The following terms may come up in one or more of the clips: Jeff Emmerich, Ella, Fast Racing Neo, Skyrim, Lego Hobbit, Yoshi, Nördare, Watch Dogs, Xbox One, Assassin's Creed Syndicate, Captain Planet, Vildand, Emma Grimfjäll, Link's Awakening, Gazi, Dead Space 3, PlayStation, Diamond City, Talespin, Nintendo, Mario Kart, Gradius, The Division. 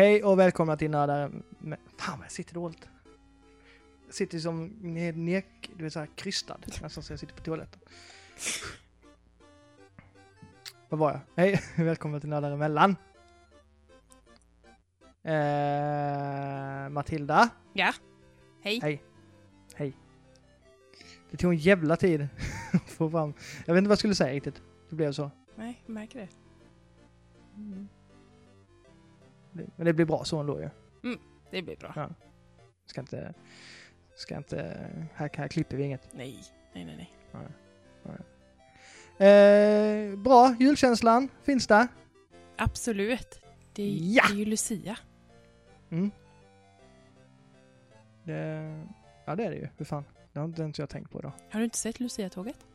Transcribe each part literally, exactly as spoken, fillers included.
Hej och välkomna till Nördare. Med... Fan vad jag sitter dåligt. Jag sitter som nek, du vet såhär krystad. Nästan så jag sitter på toaletten. Vad var jag? Hej och välkomna till Nördare mellan. Eh, Matilda. Ja, hej. Hej. Hej. Det tog en jävla tid att få fram. Jag vet inte vad jag skulle säga riktigt. Det blev så. Nej, jag märker det. Mm. Men det blir bra så ändå ju. Mm, det blir bra. Ja. Ska inte, ska inte, här, här klipper vi inget. Nej, nej, nej. nej. nej, nej. Eh, bra, julkänslan finns där. Absolut. Det är, ja! Det är ju Lucia. Mm. Det, ja, det är det ju. Hur fan? Det har inte ens jag tänkt på då. Har du inte sett Lucia-tåget?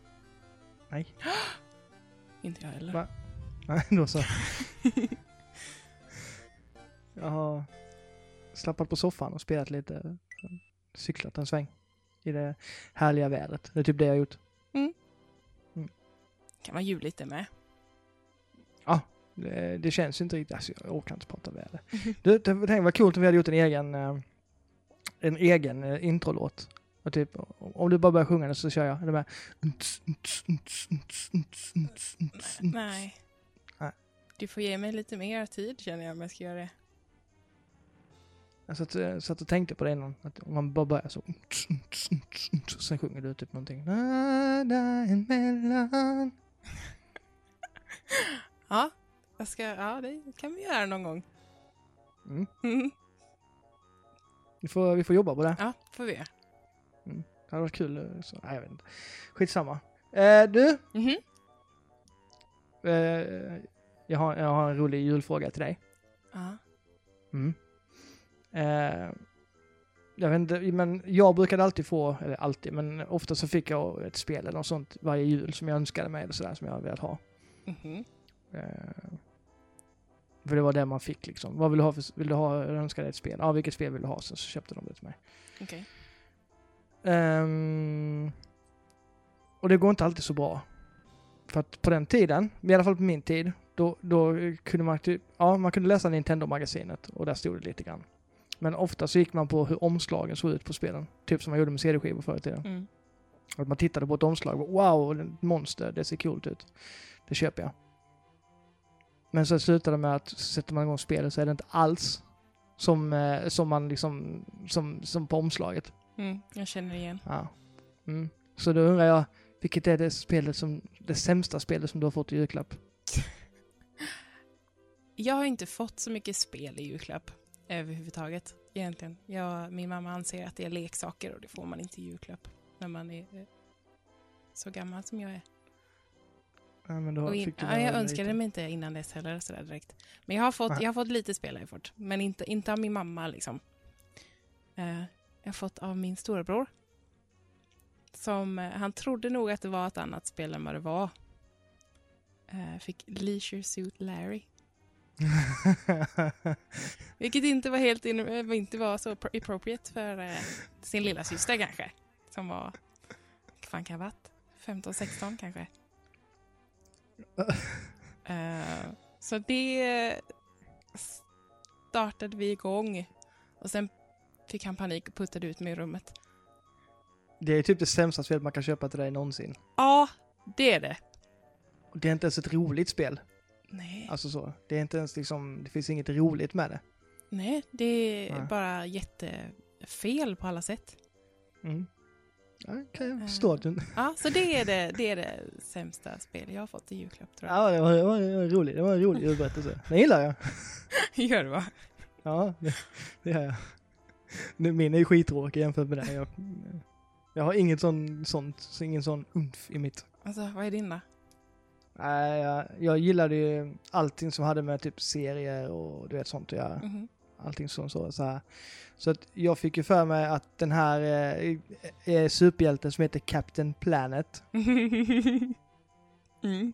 Nej. Inte jag heller. Va? Nej, då så. Jag har slappat på soffan och spelat lite, cyklat en sväng i det härliga vädret. Det är typ det jag har gjort. Mm. Mm. Kan man ju lite med. Ja, det, det känns inte riktigt. Alltså, jag orkar inte prata väder. Mm. Du, tänk vad kul att vi hade gjort en egen, en egen introlåt. Och typ, om du bara börjar sjunga så kör jag. Är det med? Nej. Nej. Du får ge mig lite mer tid, känner jag, om jag ska göra det. Jag satt, satt och tänkte på det innan. Att om man bara börjar så. Sen sjunger du typ någonting. Ja, jag ska, ja, det kan vi göra någon gång. Mm. Mm. Vi, får, vi får jobba på det. Ja, får vi. Mm. Det hade varit kul. Så, nej, jag vet inte. Skitsamma. Eh, du? Mm-hmm. Eh, jag, har, jag har en rolig julfråga till dig. Ja. Mm. Eh, jag vet inte, men jag brukade alltid få, eller alltid, men ofta så fick jag ett spel eller något sånt varje jul som jag önskade mig eller sådär som jag velat ha. Mm-hmm. Eh, för det var det man fick liksom. Vad vill du ha? För, vill du ha, önskade ett spel? Ja, ah, vilket spel vill du ha? Sen så köpte de det till mig. Okej. Okay. Um, och det går inte alltid så bra. För att på den tiden, i alla fall på min tid, då, då kunde man typ, ja, man kunde läsa Nintendo-magasinet och där stod det lite grann. Men ofta så gick man på hur omslagen såg ut på spelen. Typ som man gjorde med C D-skivor förr i tiden. Mm. Att man tittade på ett omslag och wow, monster, det ser coolt ut. Det köper jag. Men så slutade det med att sätter man igång spelet så är det inte alls som, som man liksom som, som på omslaget. Mm, jag känner igen. Ja. Mm. Så då undrar jag, vilket är det spelet som, det sämsta spelet som du har fått i julklapp? Jag har inte fått så mycket spel i julklapp överhuvudtaget egentligen. Jag, min mamma anser att det är leksaker och det får man inte i julklapp när man är så gammal som jag är. Ja, men då in, fick du ja, jag önskade mig inte innan dess heller sådär direkt. Men jag har fått, jag har fått lite spel jag fått, men inte inte av min mamma liksom. Uh, Jag har fått av min storebror. Som, han trodde nog att det var ett annat spel än vad det var. Eh, fick Leisure Suit Larry. Vilket inte var helt in, inte var så appropriate för eh, sin lilla syster kanske. Som var, fan kan jag vatt? femton sexton kanske. Eh, så det startade vi igång. Och sen fick han panik och puttade ut mig i rummet. Det är typ det sämsta spelet man kan köpa till dig någonsin. Ja, det är det. Och det är inte ens ett roligt spel. Nej. Alltså så. Det är inte ens liksom, det finns inget roligt med det. Nej, det är Nej. bara jättefel på alla sätt. Mm. Ja, kan jag förstå. Uh, ja, så det är det, det är det sämsta spel jag har fått i julklapp, tror jag. Ja, det var, det var, det var roligt. Det var en rolig julberättelse. Den gillar jag. Gör det, va? Ja, det, det gör jag. Min är ju skitråkig jämfört med det. Jag, jag har inget sån, sånt, ingen sån umf i mitt. Alltså, vad är din då? Nej, äh, jag, jag gillade ju allting som hade med typ serier och du vet sånt att göra. Mm-hmm. Allting sånt så, så här. Så att jag fick ju för mig att den här eh, eh, superhjälten som heter Captain Planet. Mm.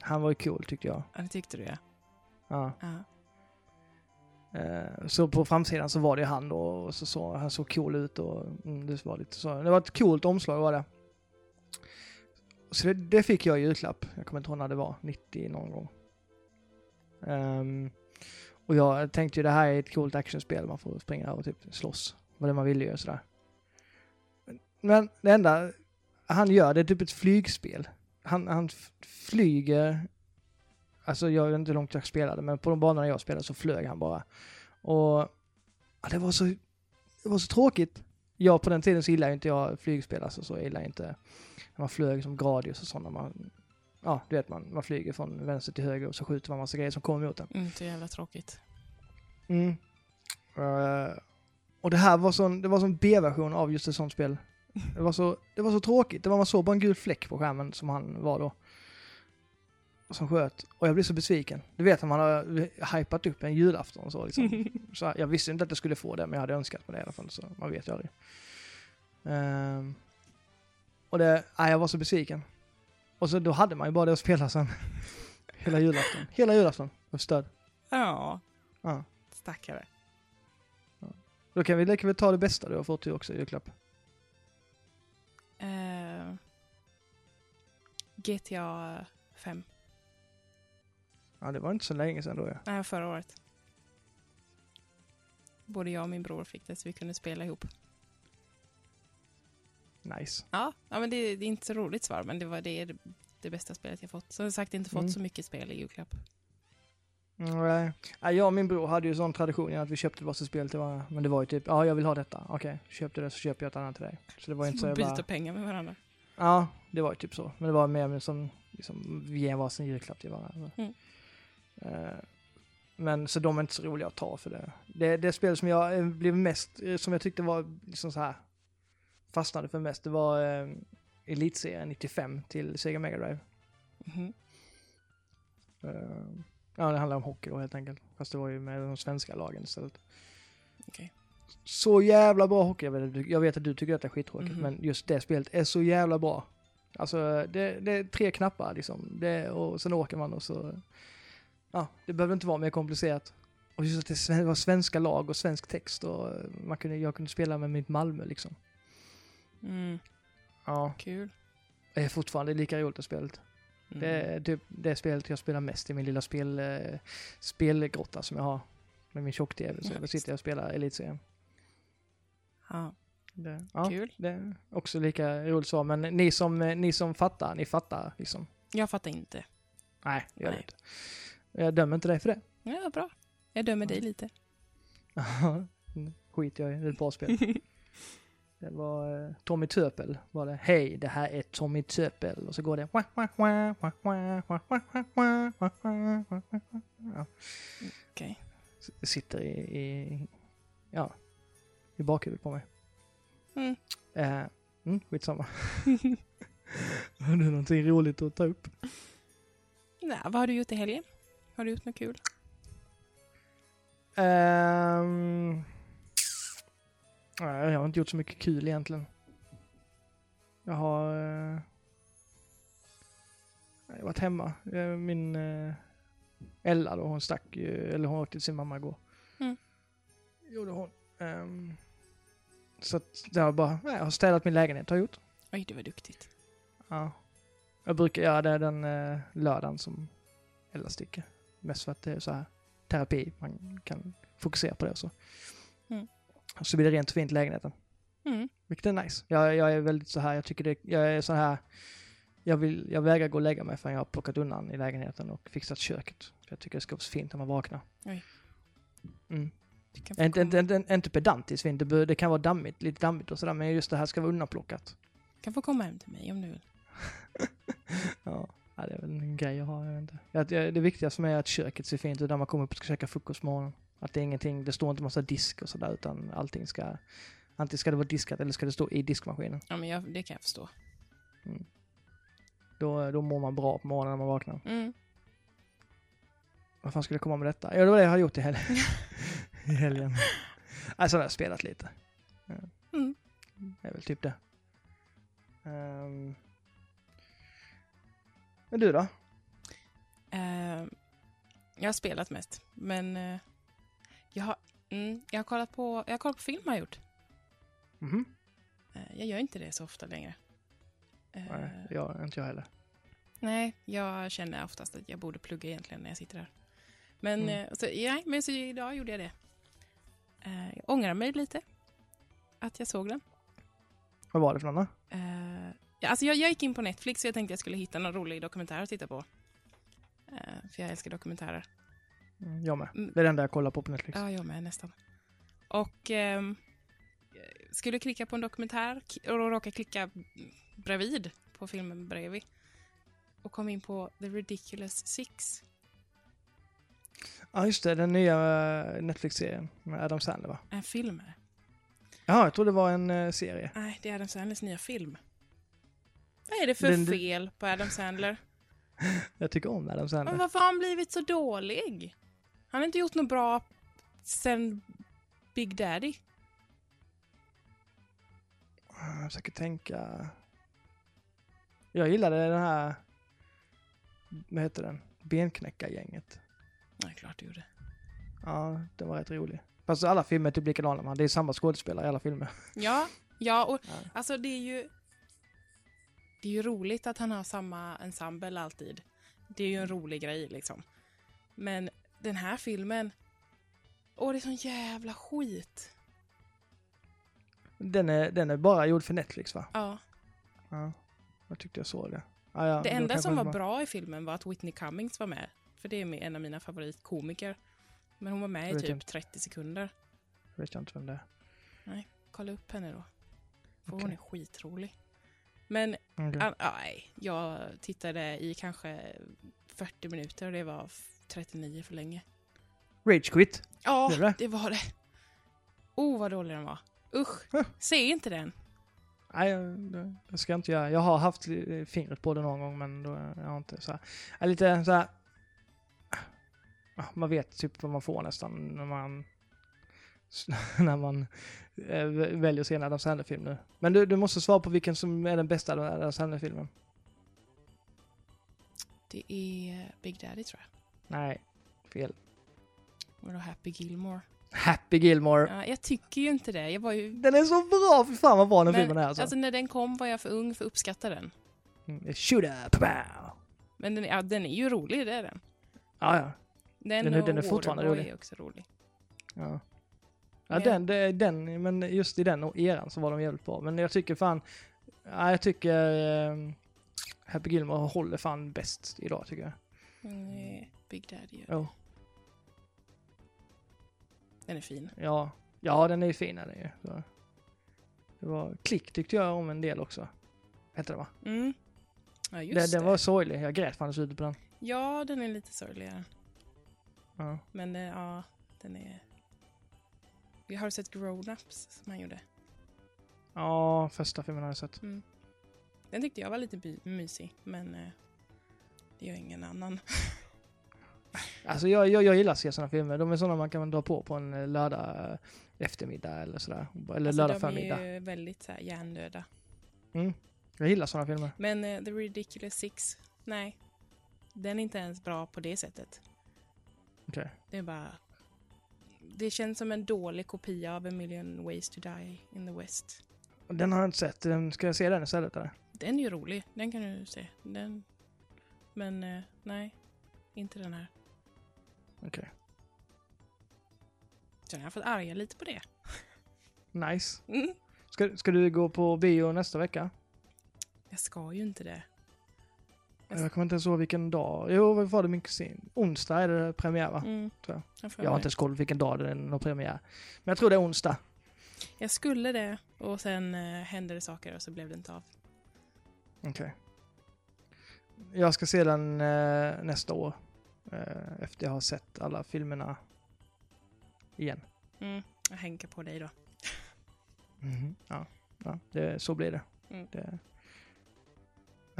Han var ju cool, tyckte jag. Ja, det tyckte du, ja. Ja. Ja. Så på framsidan så var det han då, och så såg han så cool ut och mm, det var lite så. Det var ett coolt omslag var det. Så det, det fick jag i julklapp. Jag kommer inte ihåg när det var, nittio någon gång. Um, Och jag tänkte ju det här är ett coolt actionspel. Man får springa och typ slåss. Vad det man vill göra sådär. Men det enda han gör det är typ ett flygspel. Han, han flyger. Alltså jag vet inte hur långt jag spelade. Men på de banorna jag spelade så flög han bara. Och ja, det var så det var så tråkigt. Jag på den tiden så gillar ju inte jag flygspel. Alltså så jag gillar inte när man flög som Gradius och sådana. Man, ja, du vet man. Man flyger från vänster till höger och så skjuter man massa grejer som kommer mot en. Inte mm, jävla tråkigt. Mm. Uh, och det här var sån, det var sån B-version av just ett sånt spel. Det var så, det var så tråkigt. Det var man såg bara en gul fläck på skärmen som han var då. Som sköt. Och jag blev så besviken. Du vet att man har hypat upp en julafton och så liksom. Så jag visste inte att jag skulle få det, men jag hade önskat mig det i alla fall, så man vet ju aldrig. Um, och det, nej, jag var så besviken. Och så då hade man ju bara det att spela sen. Hela julafton. Hela julafton. Och stöd. Ja. Ja. Stackare. Ja. Då kan vi, kan vi ta det bästa du har fått ju också i julklapp. Uh, G T A fem. Ja, det var inte så länge sedan då. Ja. Nej, förra året. Både jag och min bror fick det så vi kunde spela ihop. Nice. Ja, ja men det, det är inte så roligt svar, men det var det, det bästa spelet jag fått. Som sagt, inte fått mm. så mycket spel i julklapp. Nej. Ja, jag och min bror hade ju sån tradition att vi köpte varsitt spel till varandra. Men det var ju typ, ja jag vill ha detta. Okej, köpte det så köper jag ett annat till dig. Så det var inte så jag bara... byta pengar med varandra. Ja, det var ju typ så. Men det var mer som liksom, vi ger varsin julklapp till varandra. Mm. Men så de är inte så roliga att ta för det. Det, det spel som jag blev mest, som jag tyckte var liksom så här fastnade för mest, det var eh, Elitserien nittiofem till Sega Mega Drive. Mm. Uh, ja, det handlar om hockey då helt enkelt. Fast det var ju med de svenska lagen istället. Okay. Så jävla bra hockey. Jag vet, jag vet att du tycker att det är skittråkigt, mm. men just det spelet är så jävla bra. Alltså det, det är tre knappar liksom. Det, och sen åker man och så... Ja, det behövde inte vara mer komplicerat. Och just att det var svenska lag och svensk text. Och man kunde, jag kunde spela med mitt Malmö liksom. Mm. Ja. Kul. Det är fortfarande lika roligt att spela. Mm. Det, det, det är spelet jag spelar mest i min lilla spel, eh, spelgrotta som jag har. Med min tjock-tv. Så ja, sitter jag och spelar Elitserien. Ja. Det, ja, kul. Det är också lika roligt så. Men ni som, ni som fattar, ni fattar liksom. Jag fattar inte. Nej, jag Nej. inte. Jag dömer inte dig för det. Ja, bra. Jag dömer ja. dig lite. Skit jag i. Det är ett bra spel. Det var eh, Tommy Töpel. Var det, hej, det här är Tommy Töpel. Och så går det... Ja. Okay. S- sitter i, i... Ja. I bakhuvudet på mig. Mm. Eh, mm, skitsamma. Har du någonting roligt att ta upp? Nej, vad har du gjort i helgen? Har du gjort något kul? Um, nej, jag har inte gjort så mycket kul egentligen. Jag har uh, jag varit hemma. Min uh, Ella då, hon stack ju, eller hon åkte till sin mamma igår. Mm. Gjorde hon. Um, så att det har bara, nej, jag har städat min lägenhet, har jag gjort. Oj, det var duktigt. Ja. Jag brukar göra det den uh, lördagen som Ella sticker. Mest för att det är så här terapi. Man kan fokusera på det och så. Mm. Och så blir det rent och fint i lägenheten. Mm. Vilket är nice. Jag, jag är väldigt så här. Jag tycker det, jag är så här. Jag, vill, jag vägrar gå och lägga mig förrän jag har plockat undan i lägenheten och fixat köket. Jag tycker det ska vara så fint när man vaknar. Mm. Inte, inte, inte, inte pedantiskt fint. Det, det kan vara dammigt. Lite dammigt och sådär. Men just det här ska vara undanplockat. Du kan få komma hem till mig om du vill. Ja. Ja, det är väl en grej jag har, jag vet inte. Jag, jag, det viktigaste med är att köket ser fint ut när man kommer upp och ska käka frukost på morgonen. Att det är ingenting, det står inte massa disk och sådär, utan allting ska, antingen ska det vara diskat eller ska det stå i diskmaskinen. Ja, men jag, det kan jag förstå. Mm. Då, då mår man bra på morgonen när man vaknar. Mm. Vad fan skulle jag komma med detta? Ja, det var det jag har gjort i helgen. I helgen. Alltså, jag har spelat lite. Ja. Mm. Det är väl typ det. Um, Men du då? Uh, jag har spelat mest. Men uh, jag, har, mm, jag har kollat på jag har kollat på film jag har gjort. Mm-hmm. Uh, jag gör inte det så ofta längre. Uh, nej, jag, inte jag heller. Nej, jag känner oftast att jag borde plugga egentligen när jag sitter där. Men, mm. så, ja, men så idag gjorde jag det. Eh, jag ångrar mig lite att jag såg den. Vad var det för någon? Eh, ja, alltså jag, jag gick in på Netflix och jag tänkte jag skulle hitta någon rolig dokumentär att titta på. Eh, för jag älskar dokumentärer. Mm, jag med. Det är den där jag kollar på på Netflix. Ja, jag med nästan. Och eh, skulle klicka på en dokumentär och råka klicka bredvid på filmen bredvid. Och kom in på The Ridiculous Six. Ja, just det. Den nya Netflix-serien med Adam Sandler, va? En film. Ja, jag tror det var en uh, serie. Nej, det är Adam Sandlers nya film. Vad är det för den, fel på Adam Sandler? Jag tycker om Adam Sandler. Men varför har han blivit så dålig? Han har inte gjort något bra sen Big Daddy. Jag försöker tänka... Jag gillade den här... Vad heter den? Benknäckargänget. Nej, klart du gjorde. Ja, det var rätt roligt. Fast alla filmer är typ likadana. Det är samma skådespelare i alla filmer. Ja, ja och ja. Alltså det är ju... Det är ju roligt att han har samma ensemble alltid. Det är ju en rolig grej liksom. Men den här filmen... Åh, det är sån jävla skit. Den är, den är bara gjord för Netflix, va? Ja. Ja, jag tyckte jag såg det. Ah, ja, det enda som var bara... bra i filmen var att Whitney Cummings var med. För det är en av mina favoritkomiker. Men hon var med i typ inte. trettio sekunder. Jag vet inte vem det är. Nej, kolla upp henne då. För okay. Hon är skitrolig. Men okay. an- aj, jag tittade i kanske fyrtio minuter och det var trettionio för länge. Rage quit. Ja, det, det var det. Oh, vad dålig den var. Usch, huh. Se inte den. Nej, jag, jag ska inte göra. Jag har haft fingret på det någon gång, men då är jag inte så här. Jag är lite så här. Man vet typ vad man får nästan när man när man äh, väljer att se en Adam Sandler-film nu. Men du, du måste svara på vilken som är den bästa Adam Sandler-filmen. Det är Big Daddy, tror jag. Nej, fel. Och då Happy Gilmore. Happy Gilmore. Ja, jag tycker ju inte det. Jag var ju... Den är så bra, för fan vad bra den men, filmen är. Alltså. alltså när den kom var jag för ung för att uppskatta den. Mm, shoot up. Men den, ja, den är ju rolig, det är den. Ja, ja. Den, den, den är fortfarande rolig. Är också rolig. Ja, ja men... Den, den, men just i den eran så var de jävligt bra. Men jag tycker fan, ja, jag tycker eh, Happy Gilmore håller fan bäst idag, tycker jag. Nej, Big Daddy. Ja. Oh. Den är fin. Ja, ja den är ju fin. Den är ju. Så. Det var klick tyckte jag om en del också. Hette det, va? Mm. Ja, just den, det. Den var sorglig. Jag grät fan ut på den. Ja, den är lite sorgligare. Ja. Men ja, den är... Vi har sett Grown-Ups som han gjorde. Ja, första filmen har jag sett. Mm. Den tyckte jag var lite by- mysig, men eh, det gör ingen annan. Alltså jag, jag, jag gillar att se sådana filmer. De är sådana man kan dra på på en lördag eftermiddag eller sådär. Eller alltså lördag förmiddag. De är ju väldigt så här hjärndöda. Mm, jag gillar sådana filmer. Men eh, The Ridiculous Six, nej. Den är inte ens bra på det sättet. Okay. Det är bara... Det känns som en dålig kopia av A Million Ways to Die in the West. Den har jag inte sett. Den, ska jag se den istället? Eller? Den är ju rolig. Den kan du se. Den... Men eh, nej. Inte den här. Okej. Okay. Så jag har fått arga lite på det. Nice. Mm. Ska, ska du gå på bio nästa vecka? Jag ska ju inte det. Jag kommer inte ens ihåg vilken dag. Jo, vad var det min kusin? Onsdag är det premiär, va? Mm. Tror jag. jag, jag har inte ens koll vilken dag det är någon premiär. Men jag tror det är onsdag. Jag skulle det. Och sen eh, hände det saker och så blev det inte av. Okej. Okay. Jag ska se den eh, nästa år. Eh, efter jag har sett alla filmerna igen. Mm. Jag hänger på dig då. Mm-hmm. Ja, ja det, så blir det. Mm. det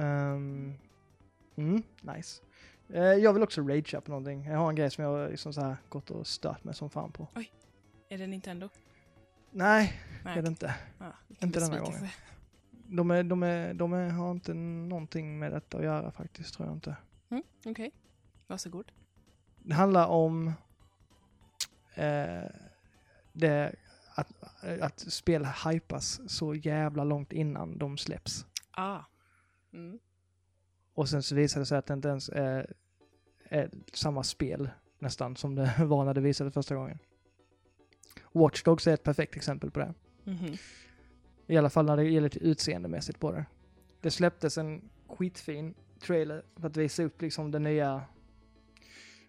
um, Mm, nice. Eh, jag vill också ragea på någonting. Jag har en grej som jag liksom så här gått och stört mig som fan på. Oj, är det Nintendo? Nej, Nej. Är det inte. Ah, inte den här gången. De, är, de, är, de är, har inte någonting med detta att göra faktiskt, tror jag inte. Mm, okej. Okay. Varsågod. Det handlar om eh, det, att, att spel hypas så jävla långt innan de släpps. Ah, mm. Och sen så visade det sig att det inte ens är, är samma spel nästan, som det var när det visade första gången. Watch Dogs är ett perfekt exempel på det. Mm-hmm. I alla fall när det gäller utseendemässigt på det. Det släpptes en skitfin trailer för att visa upp liksom den nya...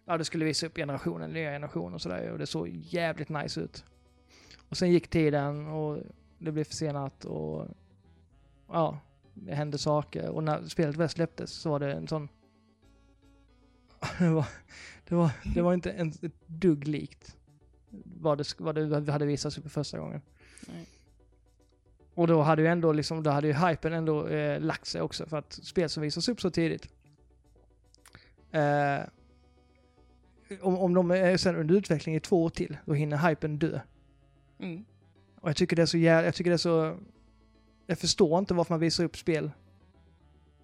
Ja, det skulle visa upp generationen, nya generationen och sådär. Och det såg jävligt nice ut. Och sen gick tiden och det blev försenat och... Ja, det hände saker. Och när spelet väl släpptes så var det en sån... Det var, det var, det var inte ens ett dugg likt vad det, vad det hade visats upp första gången. Nej. Och då hade ju ändå liksom, då hade ju hypen ändå eh, lagt sig också för att spel som visas upp så tidigt. Eh, om, om de är sen under utveckling i två år till, då hinner hypen dö. Mm. Och jag tycker det är så jag tycker det är så jag förstår inte varför man visar upp spel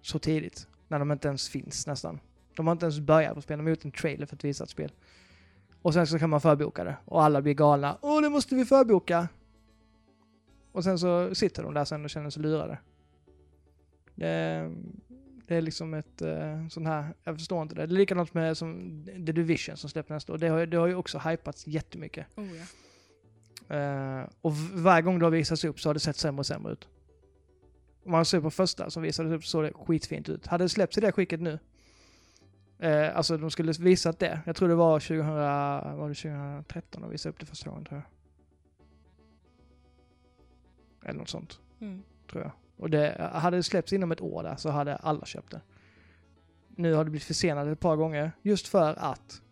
så tidigt när de inte ens finns nästan. De har inte ens börjat på spel, de har gjort en trailer för att visa ett spel. Och sen så kan man förboka det. Och alla blir galna. Åh, nu måste vi förboka! Och sen så sitter de där sen och känner sig lurade. Det, det är liksom ett sån här... Jag förstår inte det. Det är likadant med som The Division som släppte nästa år. Det har, det har ju också hypats jättemycket. Oh, ja. uh, och varje gång det har visats upp så har det sett sämre och sämre ut. Om man ser på första som visades upp så såg det skitfint ut. Hade det släppts i det skicket nu... Eh, alltså de skulle visat det. Jag tror det var, tjugohundra, var det tjugotretton de visade upp det första gången, tror jag. Eller något sånt. Mm. Tror jag. Och det, hade det släppts inom ett år där så hade alla köpt det. Nu har det blivit försenat ett par gånger. Just för att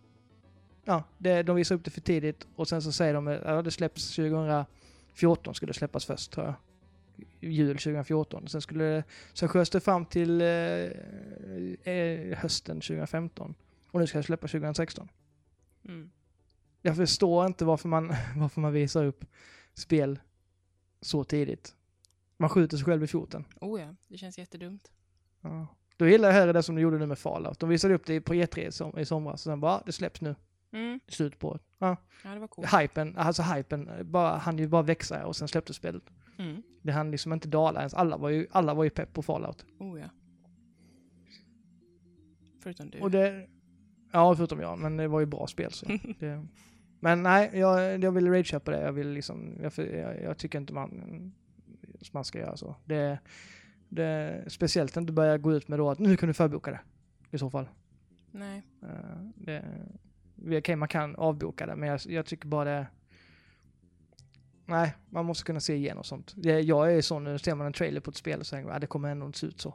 ja, det, de visar upp det för tidigt. Och sen så säger de att ja, det släpps tjugofjorton skulle det släppas först, tror jag. Jul tjugofjorton. Sen skulle sen sköts det fram till eh, hösten tjugofemton. Och nu ska jag släppa tjugosexton. Mm. Jag förstår inte varför man, varför man visar upp spel så tidigt. Man skjuter sig själv i foten. Oh ja, det känns jättedumt. Ja. Då gillar jag här det som de gjorde nu med Fallout. De visade upp det på E tre som, i somras. Och sen bara, det släpps nu. Mm. Slut på. Ja. Ja, det var coolt. Hypen, alltså hypen, bara, han ju bara växa och sen släppte spelet. Mm. Det hann liksom inte dala ens. Alla var ju, alla var ju pepp på Fallout. Oh ja. Förutom du. Och det, ja, förutom jag. Men det var ju bra spel. Så. det, men nej, jag, jag vill rage på det. Jag, vill liksom, jag, jag, jag tycker inte man, man ska göra så. Det, det, speciellt inte börja gå ut med då att nu kan du förboka det. I så fall. Nej. Det, okej, man kan avboka det. Men jag, jag tycker bara det... Nej, man måste kunna se igenom sånt. Jag är ju sån, nu ser man en trailer på ett spel och säger att det kommer ändå inte se ut så.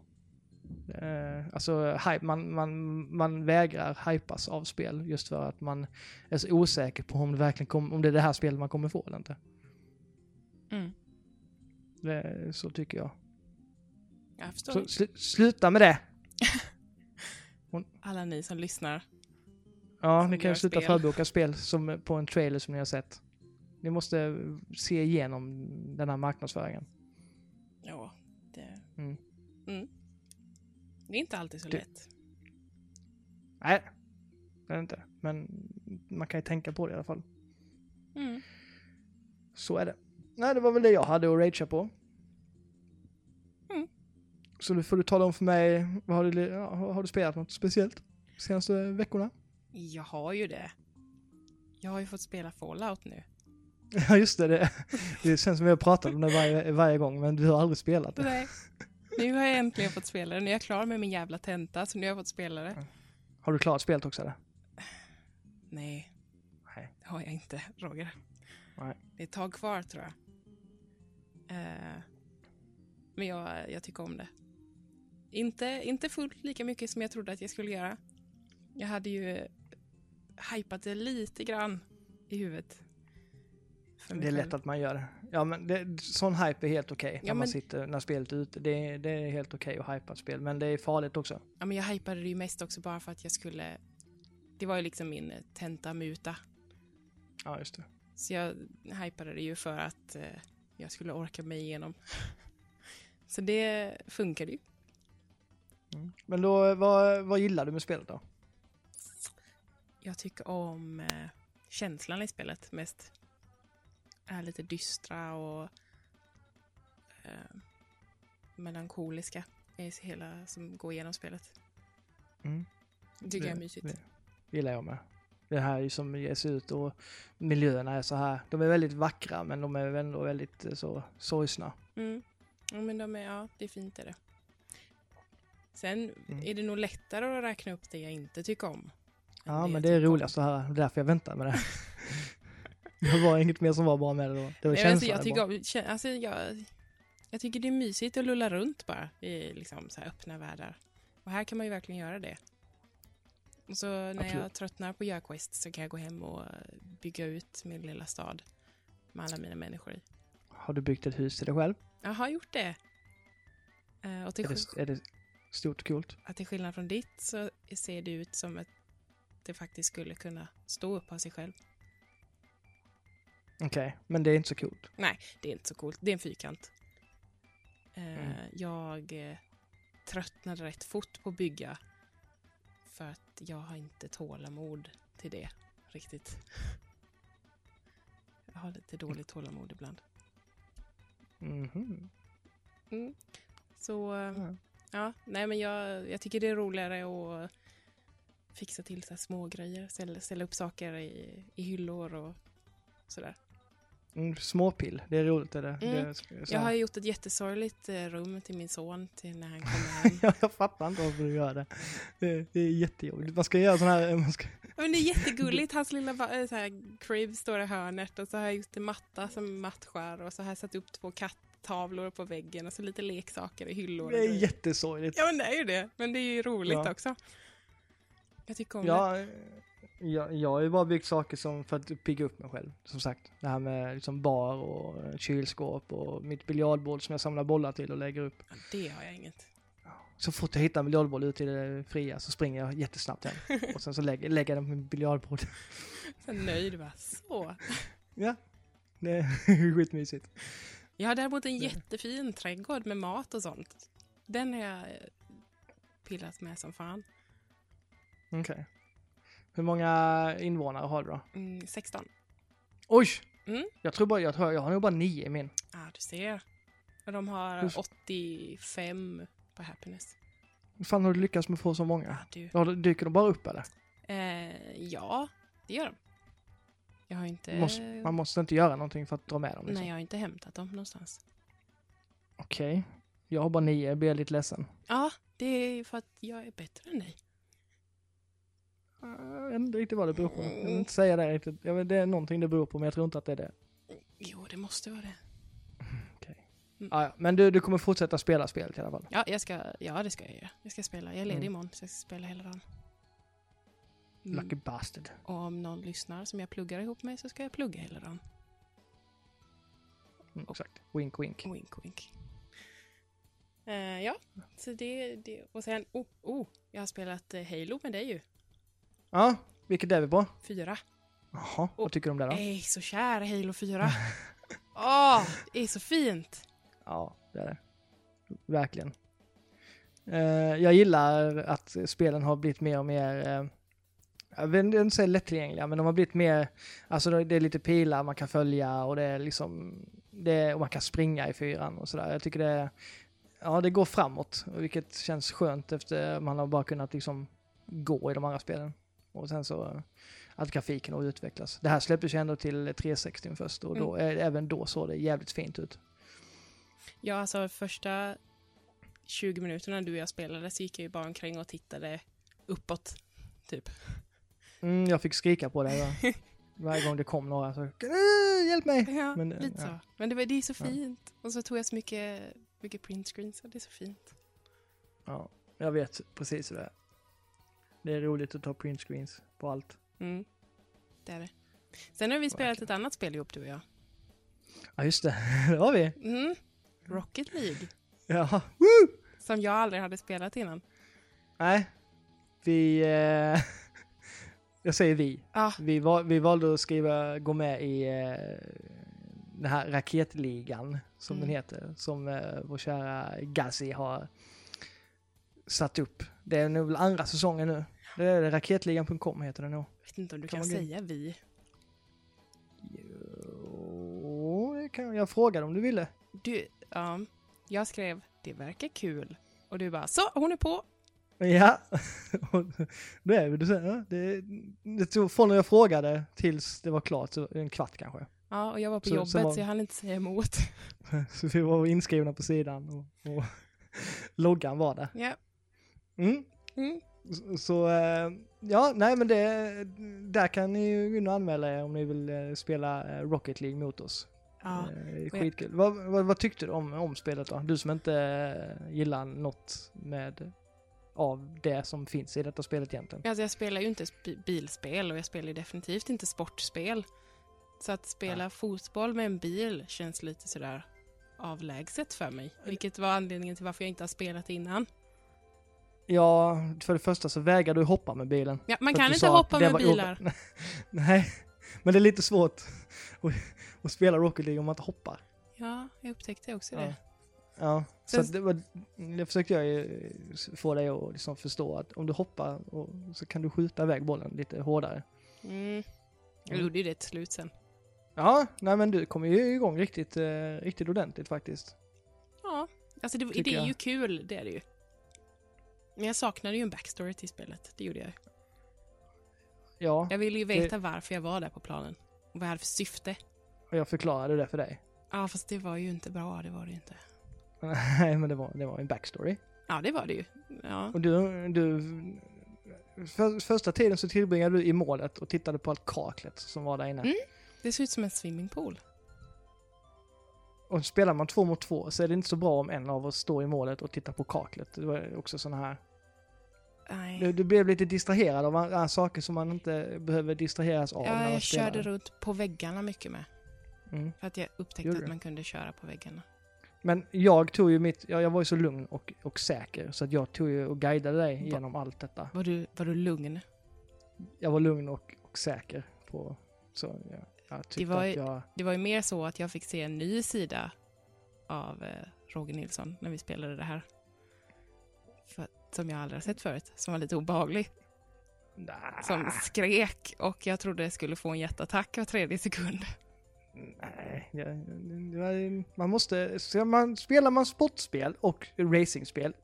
Eh, alltså, hype, man, man, man vägrar hypas av spel just för att man är så osäker på om det, verkligen kom, om det är det här spelet man kommer få eller inte. Mm. Det, så tycker jag. Jag förstår. Så, sl- sluta med det! Hon... Alla ni som lyssnar. Ja, som ni kan sluta spel. Förboka spel som, på en trailer som ni har sett. Ni måste se igenom den här marknadsföringen. Ja, det... Mm. Mm. Det är inte alltid så det... lätt. Nej, det är inte. Men man kan ju tänka på det i alla fall. Mm. Så är det. Nej, det var väl det jag hade att ragea på. Mm. Så nu får du tala om för mig, vad har du, har du spelat något speciellt de senaste veckorna? Jag har ju det. Jag har ju fått spela Fallout nu. Ja, just det, det. Det känns som vi har pratat om det varje, varje gång, men du har aldrig spelat det. Nej. Nu har jag äntligen fått spela det. Nu är jag klar med min jävla tenta, så nu har jag fått spela det. Har du klarat spelet också, eller? Nej. Nej. Det har jag inte, Roger. Nej. Det är ett tag kvar, tror jag. Uh, men jag, jag tycker om det. Inte, inte fullt lika mycket som jag trodde att jag skulle göra. Jag hade ju hypat det lite grann i huvudet. Det är lätt att man gör. Ja, men det, sån hype är helt okej okay, ja, när man sitter när spelet är ute. Det, det är helt okej okay att hypa ett spel, men det är farligt också. Ja, men jag hypade det ju mest också bara för att jag skulle... Det var ju liksom min tentamuta. Ja, just det. Så jag hypade det ju för att eh, jag skulle orka mig igenom. Så det funkade ju. Mm. Men då, vad, vad gillar du med spelet då? Jag tycker om eh, känslan i spelet mest. Är lite dystra och eh, melankoliska är hela som går igenom spelet. Mm. Det tycker det, jag är mysigt. Det gillar jag med. det här som ges ut, och miljöerna är så här. De är väldigt vackra, men de är ändå väldigt så sorgsna. Mm. Ja, men de är, ja, det är fint är det. Sen mm. är det nog lättare att räkna upp det jag inte tycker om. Ja, det men det är roligast så här. Därför jag väntar med det. Det var inget mer som var bra med det då. Det var Nej, alltså, jag, tycker om, alltså, jag, jag tycker det är mysigt att lulla runt bara i liksom, så här öppna världar. Och här kan man ju verkligen göra det. Och så när Absolut. jag tröttnar på Göquest så kan jag gå hem och bygga ut min lilla stad med alla mina människor i. Har du byggt ett hus till dig själv? Jag har gjort det. Och till är, det är det stort och coolt? Att till skillnad från ditt så ser det ut som att det faktiskt skulle kunna stå upp av sig själv. Okej, okay, men det är inte så coolt. Nej, det är inte så coolt. Det är en fyrkant. Mm. Jag tröttnade rätt fort på att bygga. För att jag har inte tålamod till det riktigt. Jag har lite dåligt tålamod ibland. Mm-hmm. Mm. Så, mm. ja, nej men jag, jag tycker det är roligare att fixa till så här små grejer. Ställa, ställa upp saker i, i hyllor och sådär. Mm, småpill, det är roligt är det? Mm. det jag har gjort ett jättesorgligt rum till min son till när han kommer hem. jag, jag fattar inte varför du gör det. Det, det är jättejobbigt. Man ska göra sån här... Man ska... Men det är jättegulligt. Hans lilla så här, crib står i hörnet och så har jag gjort en matta som matchar och så har jag satt upp två kattavlor på väggen och så lite leksaker i hyllor. Det är jättesorgligt. Ja, men det är ju det. Men det är ju roligt ja. också. Jag tycker om ja. det. Jag, jag har ju bara byggt saker som för att pigga upp mig själv, som sagt. Det här med liksom bar och kylskåp och mitt biljardbord som jag samlar bollar till och lägger upp. Ja, det har jag inget. Så fort jag hittar en biljardboll ute i det fria så springer jag jättesnabbt hem. Och sen så lägger, lägger jag den på min biljardbord. Så nöjd va? Så. Ja, det är skitmysigt. Jag har däremot en jättefin trädgård med mat och sånt. Den har jag pillat med som fan. Okej. Okay. Hur många invånare har du då? Mm, sexton. Oj! Mm. Jag tror bara jag, tror, jag har nog bara nio i min. Ja, ah, du ser. Och de har du... åttiofem på Happiness. Hur fan har du lyckats med att få så många? Ah, du... Dyker de bara upp eller? Eh, ja, det gör de. Jag har inte... Måste, man måste inte göra någonting för att dra med dem. Liksom. Nej, jag har inte hämtat dem någonstans. Okej. Okay. Jag har bara nio, jag blir lite ledsen. Ja, ah, det är för att jag är bättre än dig. Jag vet inte riktigt vad det beror på. Jag vill inte säga det riktigt. Jag vet, det är någonting det beror på, men jag tror inte att det är det. Jo, det måste vara det. Okay. Mm. Ah, ja. Men du, du kommer fortsätta spela spelet i alla fall? Ja, jag ska, ja det ska jag göra. Jag ska spela. Jag är ledig mm. imorgon, så jag ska spela hela dagen. Mm. Lucky bastard. Och om någon lyssnar som jag pluggar ihop med så ska jag plugga hela dagen. Mm, exakt. Wink, wink. Wink, wink. Uh, ja, så det, det... Och sen, oh, oh, jag har spelat Halo med dig ju. Ja, vilket är vi på? Fyra. Jaha, vad tycker du om det då? Ej, så kär Halo fyra. Åh, oh, det är så fint. Ja, det är det. Verkligen. Eh, jag gillar att spelen har blivit mer och mer, eh, jag vill inte säga lättillgängliga, men de har blivit mer, alltså det är lite pilar man kan följa och det är liksom, det är, och man kan springa i fyran och sådär. Jag tycker det, ja det går framåt, vilket känns skönt efter man har bara kunnat liksom gå i de andra spelen. Och sen så att grafiken har utvecklats. Det här släpptes ju ändå till trehundrasextio först. Och då, mm. även då såg det jävligt fint ut. Ja, alltså första tjugo minuterna du och jag spelade så gick jag ju bara omkring och tittade uppåt, typ. Mm, jag fick skrika på det. Ja. Varje gång det kom några så hjälp mig! Ja, men, lite ja. så. Men det, var, det är så fint. Ja. Och så tog jag så mycket, mycket printscreens och det är så fint. Ja, jag vet precis hur det är. Det är roligt att ta printscreens på allt. Mm, det är det. Sen har vi spelat ett annat spel ihop, du och jag. Ja, just det. Det har vi. Mm. Rocket League. Ja. Woo! Som jag aldrig hade spelat innan. Nej. Vi... Eh, jag säger vi. Ah. Vi, val, vi valde att skriva, gå med i eh, den här raketligan, som mm. den heter. Som eh, vår kära Gazi har satt upp. Det är nu andra säsongen nu. Det är raketligan punkt com heter det nog. Jag vet inte om du kan, kan säga vi. Jo, det kan jag fråga om du ville. Du, ja, um, jag skrev det verkar kul. Och du bara, så, hon är på. Ja, det är väl det. Det, det tog från när jag frågade tills det var klart, så en kvart kanske. Ja, och jag var på så, jobbet så, var, så jag hann inte säga emot. Så vi var inskrivna på sidan och, och loggan var där. Ja. Mm. Mm. Så, så ja, nej men det, där kan ni ju gå in och anmäla er om ni vill spela Rocket League mot oss. Ja, skitkul. Vad, vad, vad tyckte du om, om spelet då? Du som inte gillar något med av det som finns i detta spelet egentligen. Alltså jag spelar ju inte sp- bilspel och jag spelar ju definitivt inte sportspel. Så att spela ja. fotboll med en bil känns lite sådär avlägset för mig. Vilket var anledningen till varför jag inte har spelat innan. Ja, för det första så vägrar du hoppa med bilen. Ja, man kan inte hoppa med bilar. O- Nej, men det är lite svårt att, att spela Rocket League om man inte hoppar. Ja, jag upptäckte också det. Ja. Ja, så det, var, det försökte jag ju få dig att liksom förstå att om du hoppar och, så kan du skjuta iväg bollen lite hårdare. Mm. Jag gjorde ju det till slut sen. Ja, nej men du kommer ju igång riktigt, eh, riktigt ordentligt faktiskt. Ja, alltså det, det är ju kul, det är det ju. Men jag saknade ju en backstory till spelet, det gjorde jag. Ja. Jag ville ju veta det... varför jag var där på planen. Och vad jag hade för syfte. Och jag förklarade det för dig. Ja, fast det var ju inte bra, det var det ju inte. Nej, men det var, det var en backstory. Ja, det var det ju. Ja. Och du, du för, första tiden så tillbringade du i målet och tittade på allt kaklet som var där inne. Mm. Det ser ut som en swimmingpool. Och spelar man två mot två så är det inte så bra om en av oss står i målet och tittar på kaklet. Det var också sån här... Du, du blev lite distraherad av äh, saker som man inte behöver distraheras av. Ja, när man jag spelar. Körde runt på väggarna mycket med. Mm. För att jag upptäckte Gjorde. att man kunde köra på väggarna. Men jag tog ju mitt, jag, jag var ju så lugn och, och säker så att jag tog ju och guidade dig Va? genom allt detta. Var du, var du lugn? Jag var lugn och, och säker på så jag, jag tyckte det var ju, att jag... Det var ju mer så att jag fick se en ny sida av eh, Roger Nilsson när vi spelade det här. För, som jag aldrig har sett förut, som var lite obehaglig. Nah. Som skrek och jag trodde jag skulle få en jätteattack var tredje sekund. Nej, ja, ja, man måste man, spelar man sportspel och racingspel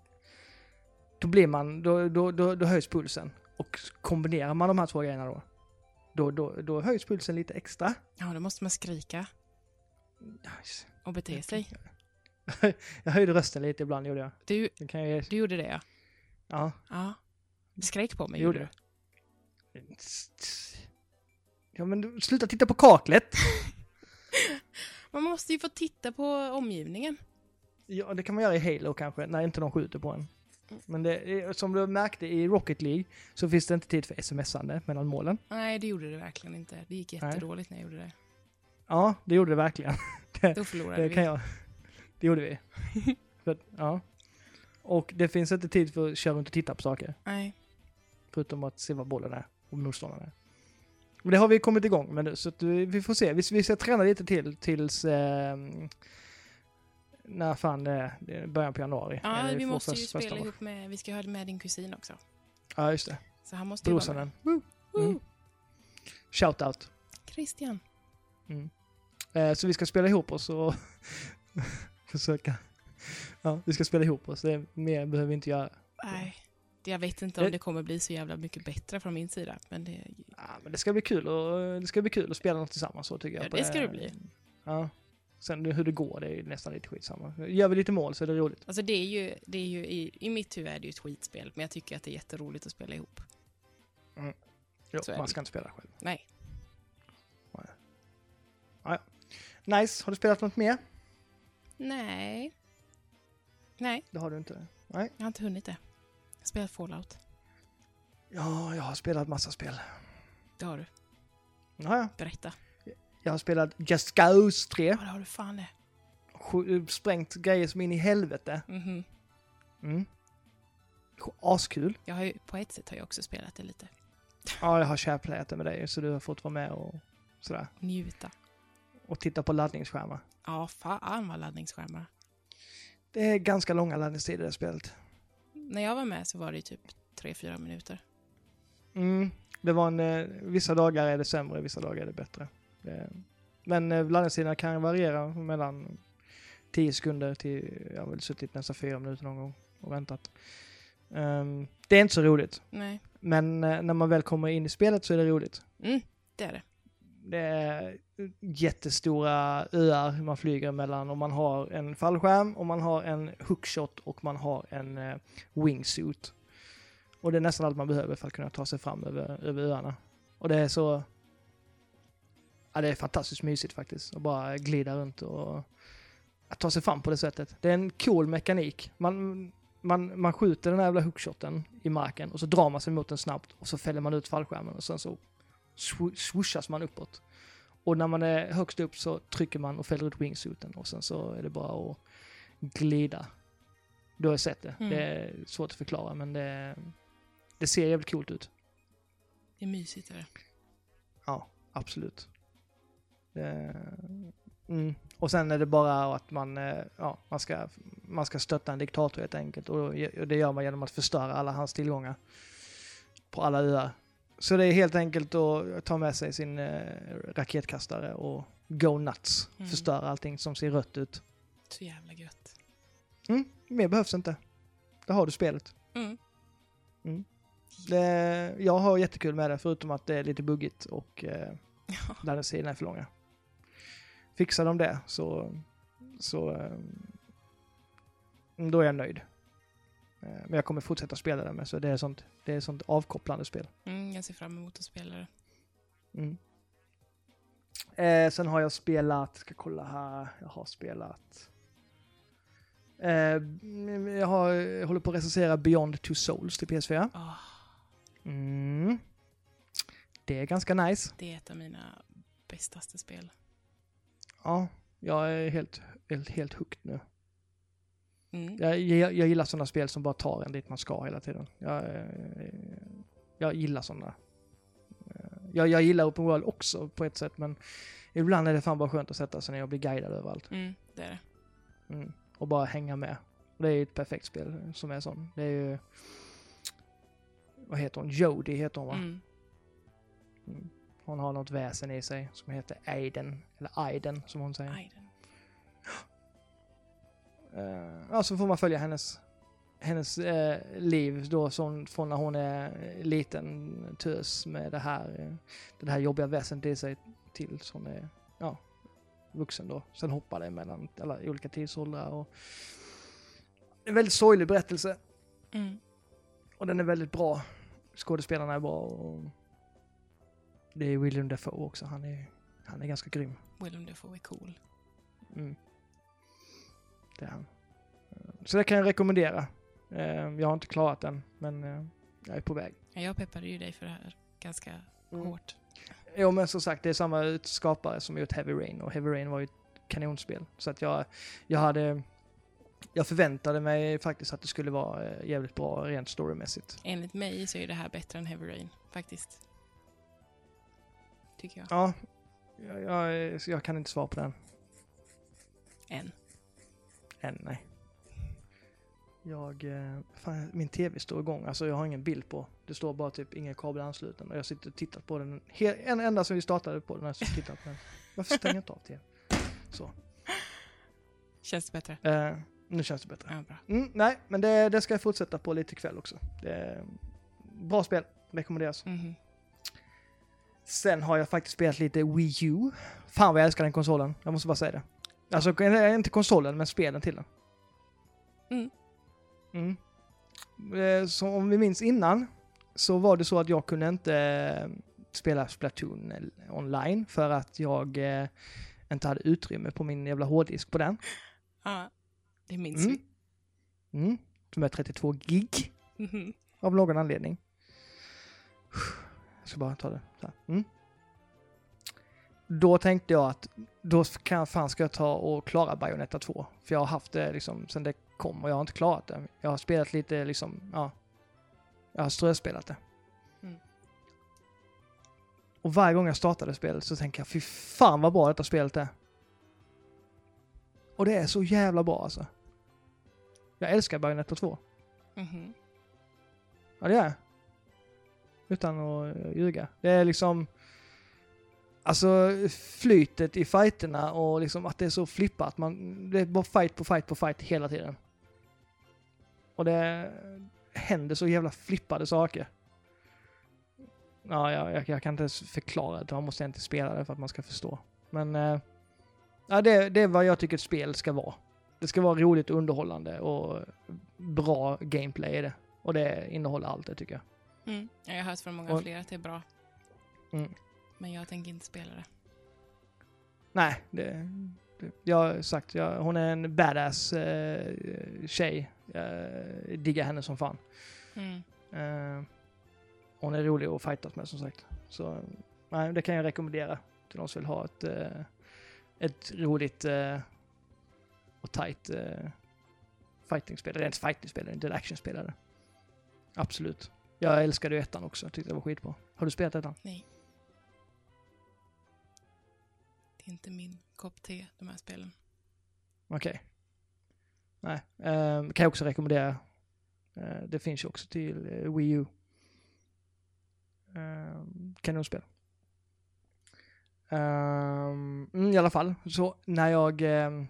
då blir man då, då, då, då höjs pulsen och kombinerar man de här två grejerna då då, då, då höjs pulsen lite extra. Ja, då måste man skrika nice. och bete sig. Jag höjde rösten lite ibland, gjorde jag. Du, kan jag... du gjorde det, ja. Ja. Ja. Skrek på mig, gjorde du? Ja, men du, sluta titta på kaklet. Man måste ju få titta på omgivningen. Ja, det kan man göra i Halo kanske. Nej, inte de skjuter på en. Men det, som du märkte i Rocket League så finns det inte tid för smsande mellan målen. Nej, det gjorde det verkligen inte. Det gick jättedåligt Nej. när jag gjorde det. Ja, det gjorde det verkligen. Det, Då förlorade det vi. Kan jag. Det gjorde vi. för, ja. Och det finns inte tid för att köra runt och titta på saker. Nej. Förutom att se vad bollen är och motståndarna är. Men det har vi kommit igång med nu, så att vi får se. Vi ska träna lite till tills eh, när fan eh, början på januari. Ja, eller vi, vi måste först, ju spela ihop med, vi ska ha med din kusin också. Ja, just det. Så han måste Brosanen. ju vara mm. Shout out. Christian. Mm. Eh, så vi ska spela ihop oss och försöka. Ja, vi ska spela ihop oss. Det är, mer behöver vi inte göra. Nej. Jag vet inte om det kommer bli så jävla mycket bättre från min sida, men det ja, men det ska bli kul och det ska bli kul att spela något tillsammans så tycker jag. Ja, det ska det bli. Ja. Sen hur det går, det är ju nästan lite skitsamma. Gör vi lite mål så är det roligt. Alltså det är ju det är ju i, i mitt huvud är det ju ett skitspel, men jag tycker att det är jätteroligt att spela ihop. Mm. Jo, man ska det. inte spela själv. Nej. Nej. Ja. Nice, har du spelat något mer? Nej. Nej. Det har du inte. Nej. Jag har inte hunnit det. Jag har spelat Fallout. Ja, jag har spelat massa spel. Det har du. Naja. Berätta. Jag har spelat Just Cause tre. Ja, det har du fan det. Sj- sprängt grejer som in i helvete. Mhm. Mm. Askul. Jag har ju, på ett sätt har jag också spelat det lite. Ja, jag har kärplärat det med dig så du har fått vara med och sådär. Njuta. Och titta på laddningsskärmar. Ja, fan vad laddningsskärmar. Det är ganska långa laddningstider i det spelet. När jag var med så var det typ tre fyra minuter. Mm, det var en, eh, vissa dagar är det sämre, vissa dagar är det bättre. Eh, men eh, laddningstiderna kan variera mellan tio sekunder till, jag har väl suttit nästan fyra minuter någon gång och väntat. Um, det är inte så roligt. Nej. Men uh, när man väl kommer in i spelet så är det roligt. Mm, det är det. Det är jättestora öar man flyger emellan, och man har en fallskärm och man har en hookshot och man har en uh, wingsuit. Och det är nästan allt man behöver för att kunna ta sig fram över, över öarna. Och det är så... Ja, det är fantastiskt mysigt faktiskt. Att bara glida runt och att ta sig fram på det sättet. Det är en cool mekanik. Man, man, man skjuter den här jävla hookshoten i marken och så drar man sig mot den snabbt och så fäller man ut fallskärmen och sen så swooshas man uppåt. Och när man är högst upp så trycker man och fäller ut wingsuiten och sen så är det bara att glida. Du har sett det. Mm. Det är svårt att förklara, men det, det ser jävligt coolt ut. Det är mysigt, är det? Ja, absolut. Mm. Och sen är det bara att man, ja, man, ska, man ska stötta en diktator helt enkelt, och det gör man genom att förstöra alla hans tillgångar på alla öar. Så det är helt enkelt att ta med sig sin raketkastare och go nuts, mm. förstöra allting som ser rött ut. Så jävla gött. Mm, mer behövs inte. Där har du spelet. Mm. Mm. Det, jag har jättekul med det, förutom att det är lite buggigt och ja. Laddningssidan är för långa. Fixar de det så, så då är jag nöjd. Men jag kommer fortsätta spela det med, så det är sånt, det är sånt avkopplande spel. Mm, jag ser fram emot att spela det. Mm. Eh, sen har jag spelat, ska kolla här, jag har spelat eh, jag, har, jag håller på att recensera Beyond Two Souls till P S fyra. Oh. Mm. Det är ganska nice. Det är ett av mina bästaste spel. Ja, jag är helt, helt, helt hooked nu. Mm. Jag, jag, jag gillar sådana spel som bara tar en dit man ska hela tiden. Jag, jag gillar sådana. Jag, jag gillar open world också på ett sätt, men ibland är det fan bara skönt att sätta sig när jag blir guidad överallt. Mm, det är det. Mm, och bara hänga med. Och det är ju ett perfekt spel som är sån. Det är ju... Vad heter hon? Jodie heter hon, va? Mm. Mm. Hon har något väsen i sig som heter Aiden, eller Aiden som hon säger. Aiden. Uh, ja, så får man följa hennes hennes uh, liv då, som från när hon är liten tös med det här uh, det här jobbiga väsen i sig till som är ja, vuxen då. Sen hoppar det mellan alla olika tidsåldrar, och en väldigt sorglig berättelse. Mm. Och den är väldigt bra. Skådespelarna är bra, och det är William Defoe också. Han är, han är ganska grym. William Defoe är cool. Mm. Det är han. Så det kan jag rekommendera. Jag har inte klarat den, men jag är på väg. Jag peppade ju dig för det här ganska mm. hårt. Jo, men som sagt, det är samma skapare som gjort Heavy Rain. Och Heavy Rain var ju ett kanonspel. Så att jag, jag hade... Jag förväntade mig faktiskt att det skulle vara jävligt bra rent storymässigt. Enligt mig så är det här bättre än Heavy Rain, faktiskt. Jag. Ja, jag, jag, jag kan inte svara på den. Än. Än, nej. Jag, fan, min tv står igång. Alltså jag har ingen bild på. Det står bara typ ingen kabel ansluten. Och jag sitter och tittar på den. Hel, en enda som vi startade på den här så tittar på den. Varför stänger jag inte av tv? Så. Känns det bättre? Eh, nu känns det bättre. Ja, bra. Mm, nej, men det, det ska jag fortsätta på lite ikväll också. Det är bra spel. Rekommenderas. Mm-hmm. Sen har jag faktiskt spelat lite Wii U. Fan vad jag älskar den konsolen. Jag måste bara säga det. Alltså inte konsolen, men spelen till den. Mm. Mm. Så om vi minns innan så var det så att jag kunde inte spela Splatoon online för att jag inte hade utrymme på min jävla hårddisk på den. Ja, det minns mm. vi. Mm. Som är trettiotvå gig. Mm-hmm. Av någon anledning. Jag ska bara ta det. Så här. Mm. Då tänkte jag att då kan, fan ska jag ta och klara Bayonetta två. För jag har haft det liksom sen det kom, och jag har inte klarat det. Jag har spelat lite liksom, ja. Jag har ströspelat det. Mm. Och varje gång jag startade spelet så tänkte jag, fy fan vad bra detta spelet är. Och det är så jävla bra alltså. Jag älskar Bayonetta två. Mm-hmm. Ja, det är utan att ljuga. Det är liksom alltså flytet i fighterna och liksom att det är så flippat. Man, det är bara fight på fight på fight hela tiden. Och det, händer så jävla flippade saker. Ja, jag, jag, jag kan inte förklara det. Man måste inte spela det för att man ska förstå. Men eh, ja, det, det är vad jag tycker ett spel ska vara. Det ska vara roligt och underhållande och bra gameplay i det. Och det innehåller allt det, tycker jag. Mm. Jag har hört från många och, fler att det är bra. Mm. Men jag tänker inte spela det. Nej, det, det, jag har sagt, jag, hon är en badass eh, tjej. Jag diggar henne som fan. Mm. Eh, hon är rolig att fightas med, som sagt. Så nej, det kan jag rekommendera till de som vill ha ett, eh, ett roligt eh, och tajt eh, fighting-spel. Det är inte fighting-spel, det är inte action-spel. Absolut. Jag älskade ju ettan också. Tyckte det var skit på. Har du spelat ettan? Nej. Det är inte min kopp te, de här spelen. Okej. Okay. Nej. Um, kan jag också rekommendera. Uh, det finns ju också till uh, Wii U. Um, kan du spela? Um, mm, I alla fall. Så när jag um,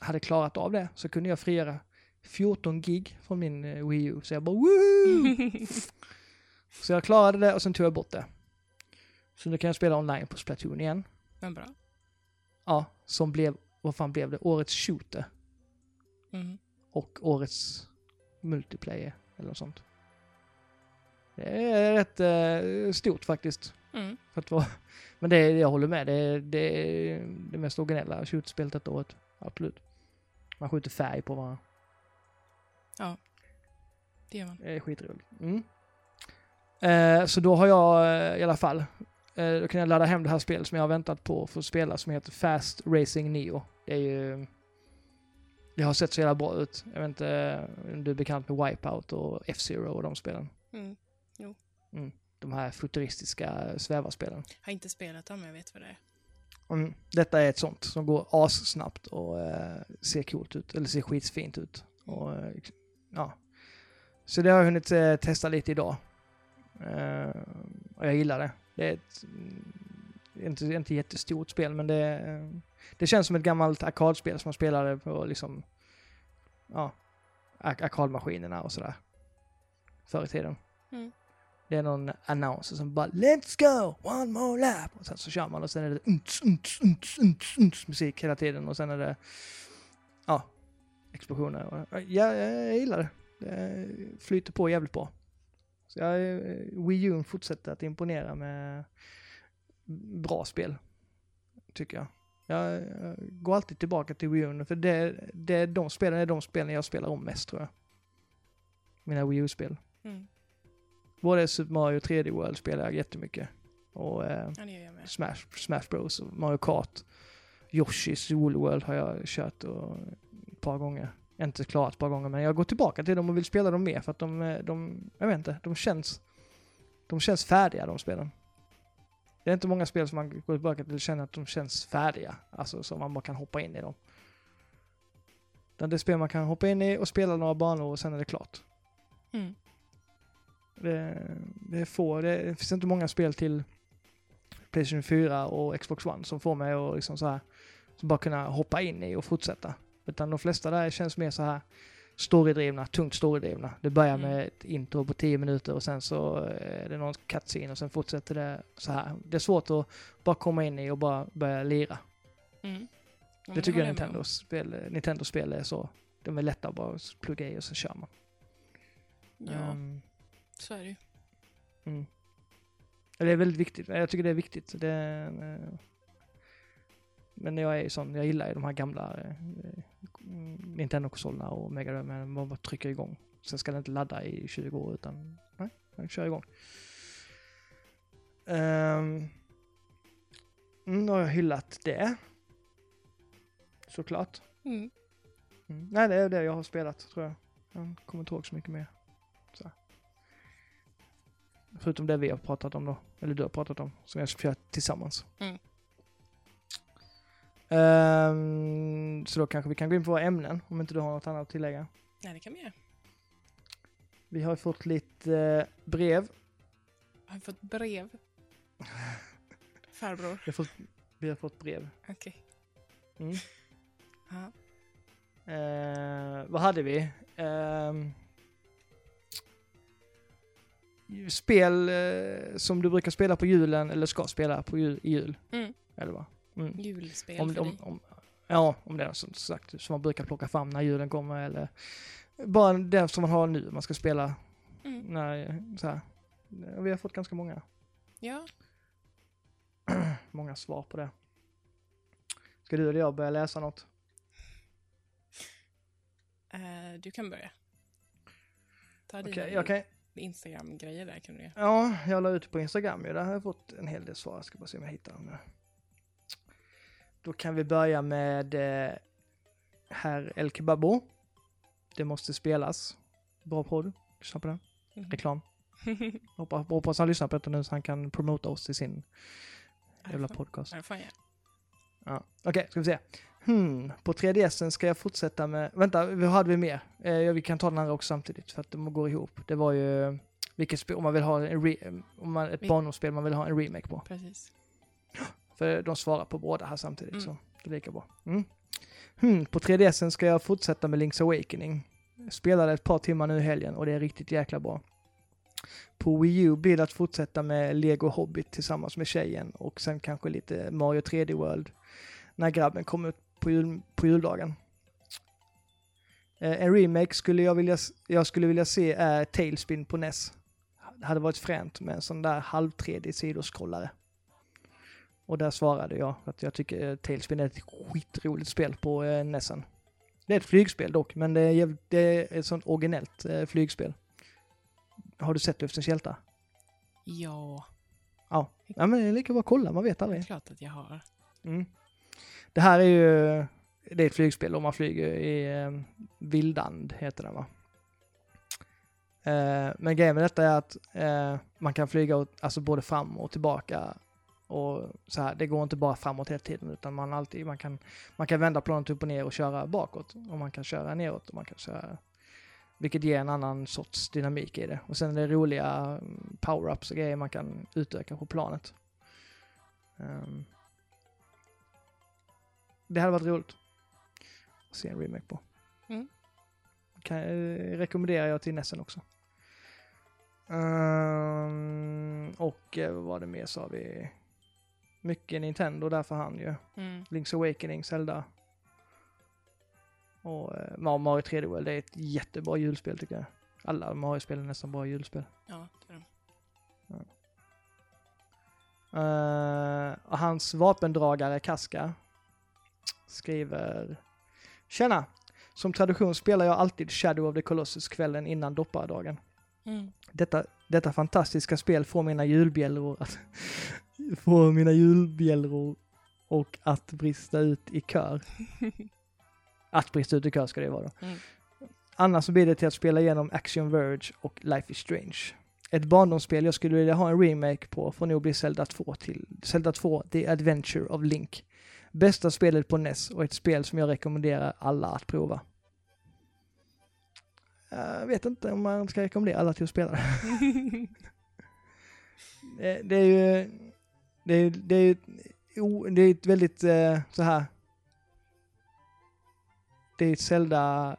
hade klarat av det så kunde jag frigöra fjorton gig från min Wii U. Så jag bara, woo! Så jag klarade det och sen tog jag bort det. Så nu kan jag spela online på Splatoon igen. Men bra. Ja, som blev, vad fan blev det? Årets shooter. Mm. Och årets multiplayer eller något sånt. Det är rätt eh, stort faktiskt. Mm. För att vara, men det är, jag håller med. Det är det, är det mest originella shooterspelet detta året. Absolut. Man skjuter färg på varandra. Ja, det gör man. Det är skitroligt. Mm. Eh, så då har jag eh, i alla fall, eh, då kan jag ladda hem det här spelet som jag har väntat på för att spela, som heter Fast Racing Neo. Det är ju, det har sett så jävla bra ut. Jag vet inte om du är bekant med Wipeout och F-Zero och de spelen. Mm, jo. Mm. De här futuristiska svävarspelen. Jag har inte spelat dem, jag vet vad det är. Mm. Detta är ett sånt som går assnabbt och eh, ser coolt ut, eller ser skitfint ut. Och, ja. Så det har jag hunnit eh, testa lite idag. Eh, och jag gillar det. Det är ett, inte, inte jättestort spel, men det, eh, det känns som ett gammalt arkadspel som man spelade på liksom, ja, arkadmaskinerna och sådär. Förr i tiden. Mm. Det är någon annonser som bara let's go, one more lap. Och sen så kör man och sen är det unts, unts, unts, unts, unts, musik hela tiden och sen är det, ja, explosioner. Jag, jag, jag gillar det. Det flyter på jävligt bra. Så jag, Wii U fortsätter att imponera med bra spel, tycker jag. Jag, jag går alltid tillbaka till Wii U, för det, det, de spelen är de spelen jag spelar om mest, tror jag. Mina Wii U-spel. Mm. Både Super Mario tre D World spelar jag jättemycket. Och eh, ja, jag Smash, Smash Bros, Mario Kart, Yoshi's Woolly World har jag kört och ett par gånger. Inte klarat ett par gånger, men jag går tillbaka till dem och vill spela dem mer för att de, de, jag vet inte, de känns de känns färdiga, de spelen. Det är inte många spel som man går tillbaka till och känner att de känns färdiga. Alltså som man bara kan hoppa in i dem. Det är spel man kan hoppa in i och spela några banor och sen är det klart. Mm. Det, det är få, det, det finns inte många spel till PlayStation fyra och Xbox One som får mig att liksom så här, som bara kunna hoppa in i och fortsätta. Utan de flesta där känns mer så här storydrivna, tungt storydrivna. Det börjar mm. med ett intro på tio minuter och sen så är det någon cutscene och sen fortsätter det så här. Det är svårt att bara komma in i och bara börja lira. Mm. Ja, det tycker jag Nintendo-spel, Nintendo-spel är så. De är lätta att bara plugga i och så kör man. Ja, um, så är det ju. Mm. Det är väldigt viktigt. Jag tycker det är viktigt. Det är, men jag är ju sån, jag gillar ju de här gamla eh, Nintendo-konsolerna och Mega Drive, men man bara trycker igång. Sen ska den inte ladda i tjugo år utan, nej, man kör igång. Um, nu har jag hyllat det. Såklart. Mm. Mm. Nej, det är det jag har spelat, tror jag. Jag kommer inte ihåg så mycket mer. Så. Förutom det vi har pratat om då, eller du har pratat om, som jag kör tillsammans. Mm. Um, så då kanske vi kan gå in på våra ämnen om inte du har något annat att tillägga. Nej, det kan vi göra. Vi har fått lite eh, brev. Har vi fått brev? Farbror. Vi har fått, vi har fått brev. Okej. Okay. Mm. uh, vad hade vi? Uh, spel eh, som du brukar spela på julen eller ska spela på jul, i jul. Mm. Eller vad? Mm. Julspel om, för om, dig. Om, ja, om det är som sagt som man brukar plocka fram när julen kommer eller bara den som man har nu man ska spela mm. när så här. Vi har fått ganska många. Ja. Många svar på det. Ska du eller jag börja läsa något? Uh, du kan börja. Ta okay, dina okay. Instagram-grejer där kan du göra. Ja, jag la ut på Instagram. Där har jag fått en hel del svar. Jag ska bara se om jag hittar dem. Då kan vi börja med eh, herr El Kebabo. Det måste spelas. Bra podd. Lyssna på den. Mm. Reklam. Hoppas, hoppas han lyssnar på detta nu så han kan promota oss i sin jävla podcast. Ja, fan, ja. Ja. Okej, okay, ska vi se. Hmm, på tre D S ska jag fortsätta med... Vänta, vad hade vi mer? Eh, vi kan ta den andra också samtidigt för att de går ihop. Det var ju vilket spel, om man vill ha en re, om man, ett barndomsspel man vill ha en remake på. Precis. För de svarar på båda här samtidigt mm. så det är lika bra. Mm. Hmm, på tre D S ska jag fortsätta med Link's Awakening. Jag spelade ett par timmar nu i helgen och det är riktigt jäkla bra. På Wii U blir det att fortsätta med Lego Hobbit tillsammans med tjejen och sen kanske lite Mario tre D World när grabben kom ut på, jul, på juldagen. Eh, en remake skulle jag, vilja, jag skulle vilja se är eh, Talespin på N E S. Det hade varit fränt med en sån där halv tre D sidoskrollare. Och där svarade jag att jag tycker eh, Talespin är ett skitroligt spel på eh, N E S:en. Det är ett flygspel dock, men det är, det är ett sånt originellt eh, flygspel. Har du sett Luftens hjältar? Ja. Ja. Ja, men det är lika bra att kolla. Man vet aldrig. Det är klart att jag har. Mm. Det här är ju... Det är ett flygspel om man flyger i eh, Vildand, heter det va? Eh, men grejen med detta är att eh, man kan flyga åt, alltså både fram och tillbaka. Och så här, det går inte bara framåt hela tiden utan man, alltid, man, kan, man kan vända planet upp och ner och köra bakåt. Och man kan köra neråt och man kan köra... Vilket ger en annan sorts dynamik i det. Och sen är det roliga power-ups och grejer man kan utöka på planet. Um, det hade varit roligt att se en remake på. Mm. Kan, eh, rekommenderar jag till N E S:en också. Um, och eh, vad var det mer sa vi? Mycket Nintendo, därför han ju. Mm. Link's Awakening, Zelda. Och ja, Mario tre D World, det är ett jättebra julspel tycker jag. Alla Mario-spel är nästan bra julspel. Ja, det är de. Ja. Uh, och hans vapendragare Kaska skriver: Tjena! Som tradition spelar jag alltid Shadow of the Colossus kvällen innan doppardagen. Mm. Detta, detta fantastiska spel får mina julbjällror att får mina julbjällror och att brista ut i kör. Att brista ut i kör ska det vara då. Mm. Annars så blir det till att spela igenom Action Verge och Life is Strange. Ett barndomsspel jag skulle vilja ha en remake på får nog bli Zelda två till Zelda två The Adventure of Link. Bästa spelet på N E S och ett spel som jag rekommenderar alla att prova. Jag vet inte om man ska rekommendera alla till att spela. det, det är ju det är, det är, det är ett väldigt så här. Det är ett Zelda,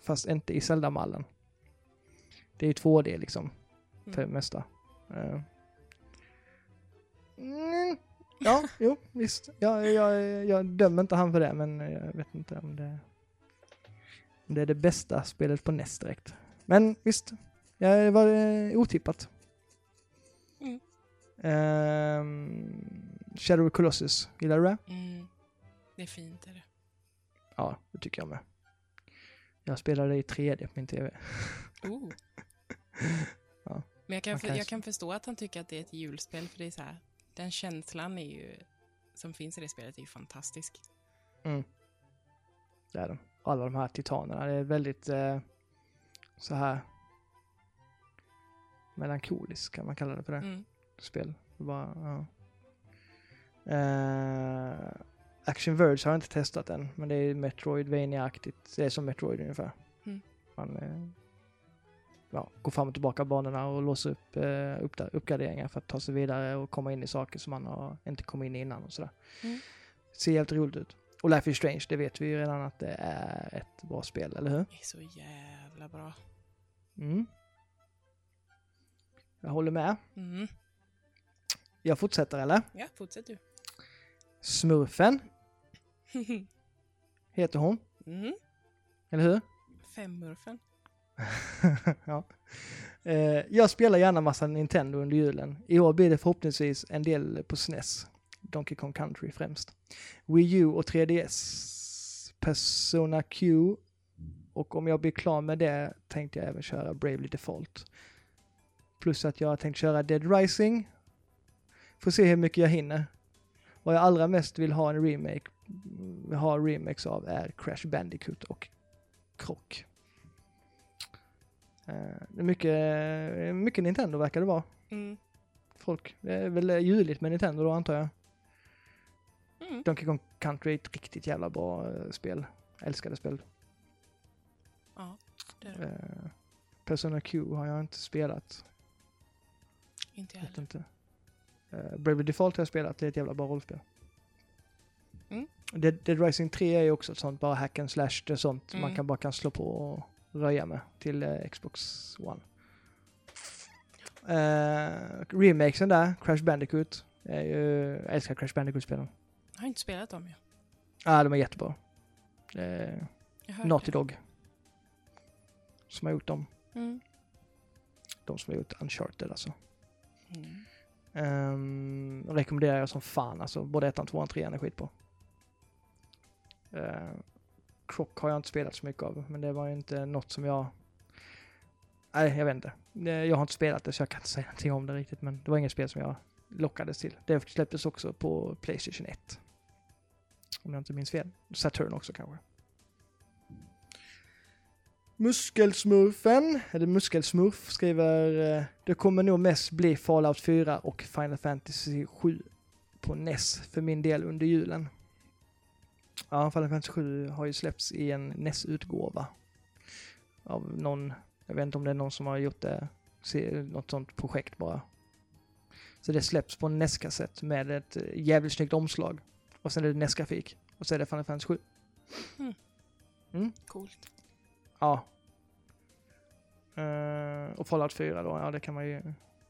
fast inte i Zelda-mallen. Det är två D liksom, mm. för det mesta. Uh. Mm. Ja, jo, visst. Jag, jag, jag dömer inte han för det, men jag vet inte om det, om det är det bästa spelet på N E S direkt. Men visst, det var uh, otippat. Mm. Uh, Shadow of Colossus, gillar du det? Mm. Det är fint, är det. Ja, det tycker jag med. Jag spelade i tre D på min tv. Oh. Ja, men jag kan, för, kan... jag kan förstå att han tycker att det är ett julspel. För det är så här, den känslan är ju, som finns i det spelet är ju fantastisk. Mm. Det är de. Alla de här titanerna. Det är väldigt eh, så här melankolisk kan man kalla det för det. Mm. Spel. Det bara, ja. Eh... Action Verge har jag inte testat än, men det är Metroidvania-aktigt. Det är som Metroid ungefär. Mm. Man eh, ja, går fram och tillbaka banorna och låser upp eh, uppda- uppgraderingar för att ta sig vidare och komma in i saker som man har inte kommit in innan och sådär. Mm. Ser helt roligt ut. Och Life is Strange, det vet vi ju redan att det är ett bra spel, eller hur? Det är så jävla bra. Mm. Jag håller med. Mm. Jag fortsätter, eller? Ja, fortsätt du. Smurfen. Heter hon. Mm. Eller hur? Femmurfen. Ja. eh, jag spelar gärna massa Nintendo under julen. I år blir det förhoppningsvis en del på S N E S. Donkey Kong Country främst. Wii U och tre D S. Persona Q. Och om jag blir klar med det tänkte jag även köra Bravely Default. Plus att jag har tänkt köra Dead Rising. Får se hur mycket jag hinner. Vad jag allra mest vill ha en remake ha remakes av är Crash Bandicoot och Croc. Uh, mycket, mycket Nintendo verkar det vara. Mm. Folk. Det är väl juligt med Nintendo då, antar jag. Mm. Donkey Kong Country är ett riktigt jävla bra uh, spel. Jag älskade spel. Ja, det är det. Uh, Persona Q har jag inte spelat. Inte heller. Inte. Uh, Bravely Default har jag spelat. Det är ett jävla bra rollspel. Mm. Dead, Dead Rising tre är ju också ett sånt. Bara hack and slash. Det är sånt mm. man kan bara kan slå på och röja med till uh, Xbox One. Uh, remakesen där. Crash Bandicoot. Är ju, jag älskar Crash Bandicoot-spelen. Jag har inte spelat dem ju. Ja, ah, de är jättebra. Uh, Naughty det. Dog. Som har gjort dem. Mm. De som har gjort Uncharted alltså. Mm. Um, rekommenderar jag som fan alltså. Både ettan, tvåan, trean är skit på. Uh, Croc har jag inte spelat så mycket av. Men det var ju inte något som jag... Nej, jag vet inte. Jag har inte spelat det så jag kan inte säga någonting om det riktigt. Men det var inget spel som jag lockades till. Det släpptes också på PlayStation ett. Om jag inte minns fel. Saturn också kanske. Muskelsmurfen, eller Muskelsmurf, skriver det kommer nog mest bli Fallout fyra och Final Fantasy sju på N E S för min del under julen. Ja, Final Fantasy sju har ju släppts i en N E S-utgåva. Av någon, jag vet inte om det är någon som har gjort det, något sånt projekt bara. Så det släpps på en N E S-kassett med ett jävligt snyggt omslag. Och sen är det N E S-grafik. Och så är det Final Fantasy sju. Mm. Coolt. Ja. Uh, och Fallout fyra då, ja det kan man ju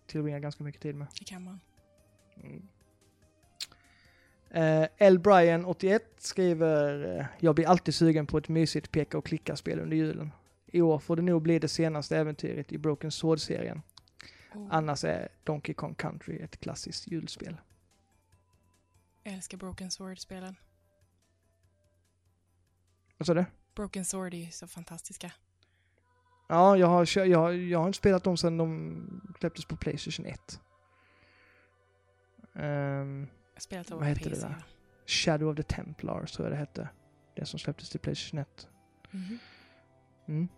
tillbringa ganska mycket tid med. Det kan man. Mm. Uh, L. Brian åttioett skriver jag blir alltid sugen på ett mysigt peka och klicka spel under julen. I år får det nog bli det senaste äventyret i Broken Sword-serien. Oh. Annars är Donkey Kong Country ett klassiskt julspel. Jag älskar Broken Sword-spelen. Vad sa du? Broken Sword är ju så fantastiska. Ja, jag har, jag, har, jag har inte spelat dem sedan de släpptes på PlayStation ett. Um, jag spelat vad hette det där? Shadow of the Templar, så det hette. Det som släpptes till PlayStation ett. Mm-hmm. Mm.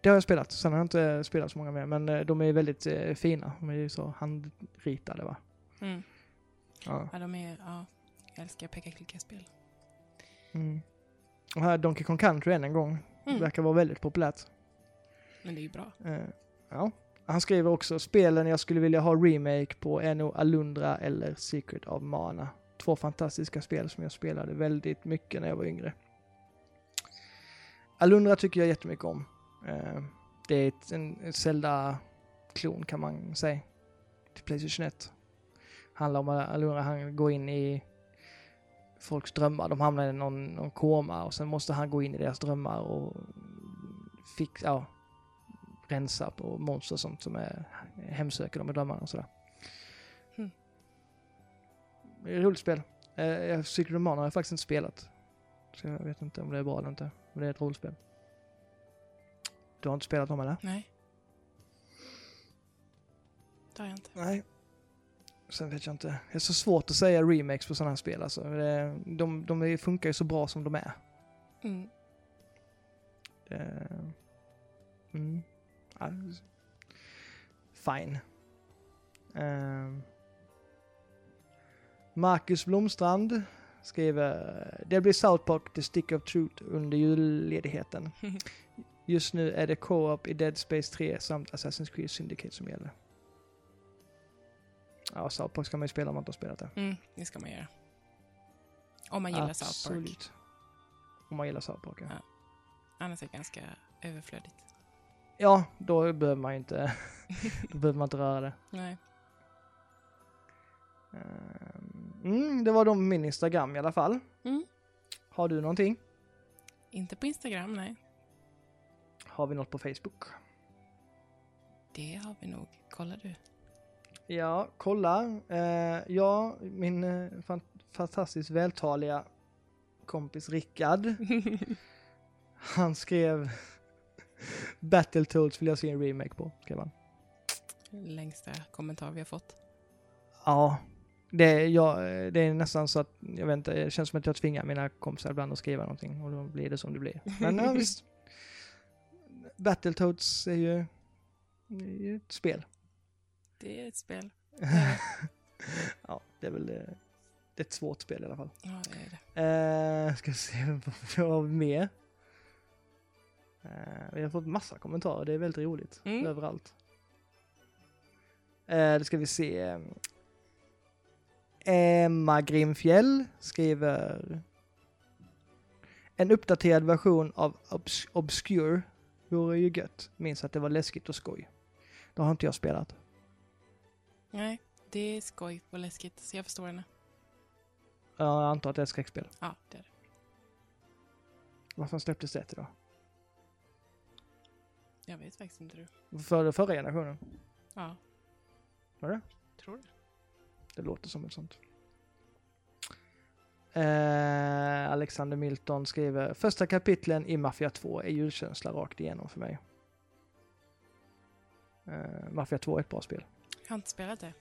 Det har jag spelat. Sen har jag inte spelat så många mer. Men de är väldigt eh, fina. De är ju så handritade, va? Mm. Ja. Ja, de är... Ja, jag älskar peka-klicka-spel. Mm. Och här Donkey Kong Country än en gång. Mm. Verkar vara väldigt populärt. Men det är ju bra. Uh, ja. Han skriver också spelen jag skulle vilja ha remake på Eno Alundra eller Secret of Mana. Två fantastiska spel som jag spelade väldigt mycket när jag var yngre. Alundra tycker jag jättemycket om. Uh, det är ett, en, en Zelda-klon kan man säga. Till PlayStation ett. Handlar om Alundra. Han går in i folks drömmar, de hamnar i någon, någon koma och sen måste han gå in i deras drömmar och fixa, ja, rensa på monster som, som är, hemsöker dem i drömmarna och sådär. Mm. Det är ett roligt spel. Eh, Secret of Mana har jag faktiskt inte spelat. Så jag vet inte om det är bra eller inte. Men det är ett roligt spel. Du har inte spelat dem eller? Nej. Det har jag inte. Nej. Sen vet jag inte. Det är så svårt att säga remakes på sådana här spel. Alltså. De, de funkar ju så bra som de är. Mm. Mm. Ja. Fine. Um. Marcus Blomstrand skriver det blir South Park The Stick of Truth under julledigheten. Just nu är det co-op i Dead Space tre samt Assassin's Creed Syndicate som gäller. Ja, South Park ska man ju spela om man inte har spelat det. Mm, det ska man göra. Om man gillar absolut. South Park. Absolut. Om man gillar South Park, ja. Ja. Annars är det ganska överflödigt. Ja, då behöver man ju inte Då behöver man inte röra det. Nej. Mm, det var de på min Instagram i alla fall. Mm. Har du någonting? Inte på Instagram, nej. Har vi något på Facebook? Det har vi nog. Kollar du? Ja, kolla. Eh, ja, min eh, fant- fantastiskt vältaliga kompis Rickard. Han skrev Battletoads vill jag se en remake på, skrev han. Längsta kommentar vi har fått. Ja, det, ja, det är nästan så att, jag vet inte, det känns som att jag tvingar mina kompisar ibland att skriva någonting och då blir det som det blir. Men ja, visst. Battletoads är ju, är ju ett spel. Det är ett spel. Ja, det är väl det. Det är ett svårt spel i alla fall. Ja, det är det. Eh, ska vi se vad vi har med. Eh, vi har fått massa kommentarer. Det är väldigt roligt. Mm. Överallt. Eh, då ska vi se. Emma Grimfjäll skriver en uppdaterad version av Obs- Obscure vore ju gött. Minns att det var läskigt och skoj. Det har inte jag spelat. Nej, det är skoj och läskigt. Så jag förstår henne. Jag antar att det är ett skräckspel. Ja, det är det. Varför släpptes det idag? Jag vet faktiskt inte du. För förra generationen? Ja. Var det? Tror det. Det låter som ett sånt. Eh, Alexander Milton skriver första kapitlen i Mafia två är julkänsla rakt igenom för mig. Eh, Mafia två är ett bra spel. Jag har inte spelat det.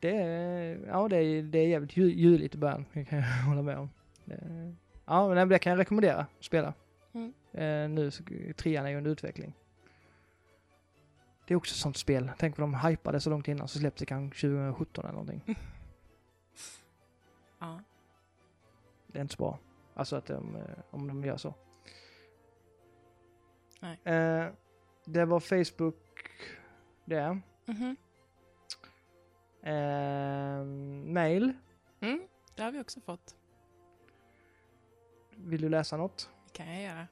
Det är, ja, det är, det är jävligt juligt i början, det kan jag hålla med om. Det, ja, men det kan jag rekommendera att spela. Mm. Eh, nu, trean är ju under utveckling. Det är också ett sånt spel. Tänk på de hypade så långt innan så släpptes det kanske tjugosjutton eller någonting. Mm. Ja. Det är inte så bra. Alltså att de, om de gör så. Nej. Eh, det var Facebook det. Mhm. Eh, mail. Mm, det har vi också fått. Vill du läsa något? Det kan jag göra.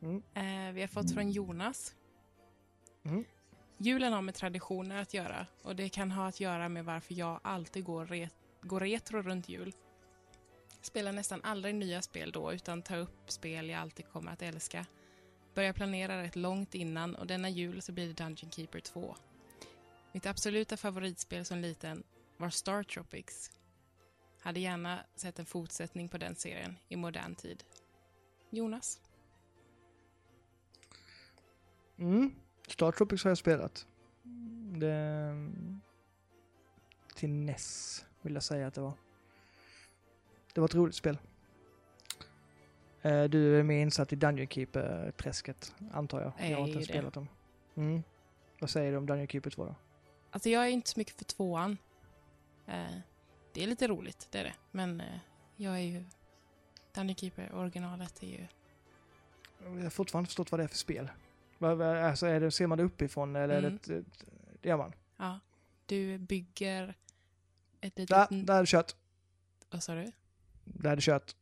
Mm. Eh, vi har fått från Jonas. Mm. Julen har med traditioner att göra. Och det kan ha att göra med varför jag alltid går, ret- går retro runt jul. Spelar nästan aldrig nya spel då, utan tar upp spel jag alltid kommer att älska. Börjar planera rätt långt innan. Och denna jul så blir det Dungeon Keeper två. Mitt absoluta favoritspel som liten var Star Tropics. Hade gärna sett en fortsättning på den serien i modern tid. Jonas? Mm, Star Tropics har jag spelat. Det... Till N E S vill jag säga att det var. Det var ett roligt spel. Du är mer insatt i Dungeon Keeper-träsket, antar jag. Nej, jag har inte det. Spelat dem. Mm. Vad säger du om Dungeon Keeper två då? Alltså jag är inte så mycket för tvåan. Eh, det är lite roligt, det är det. Men eh, jag är ju... Dungeon Keeper-originalet är ju... Jag har fortfarande förstått vad det är för spel. Alltså är det, ser man det uppifrån eller mm. är det... Det gör man. Ja. Du bygger... Ett litet... Där, där är det kött. Vad sa du? Där är det kött.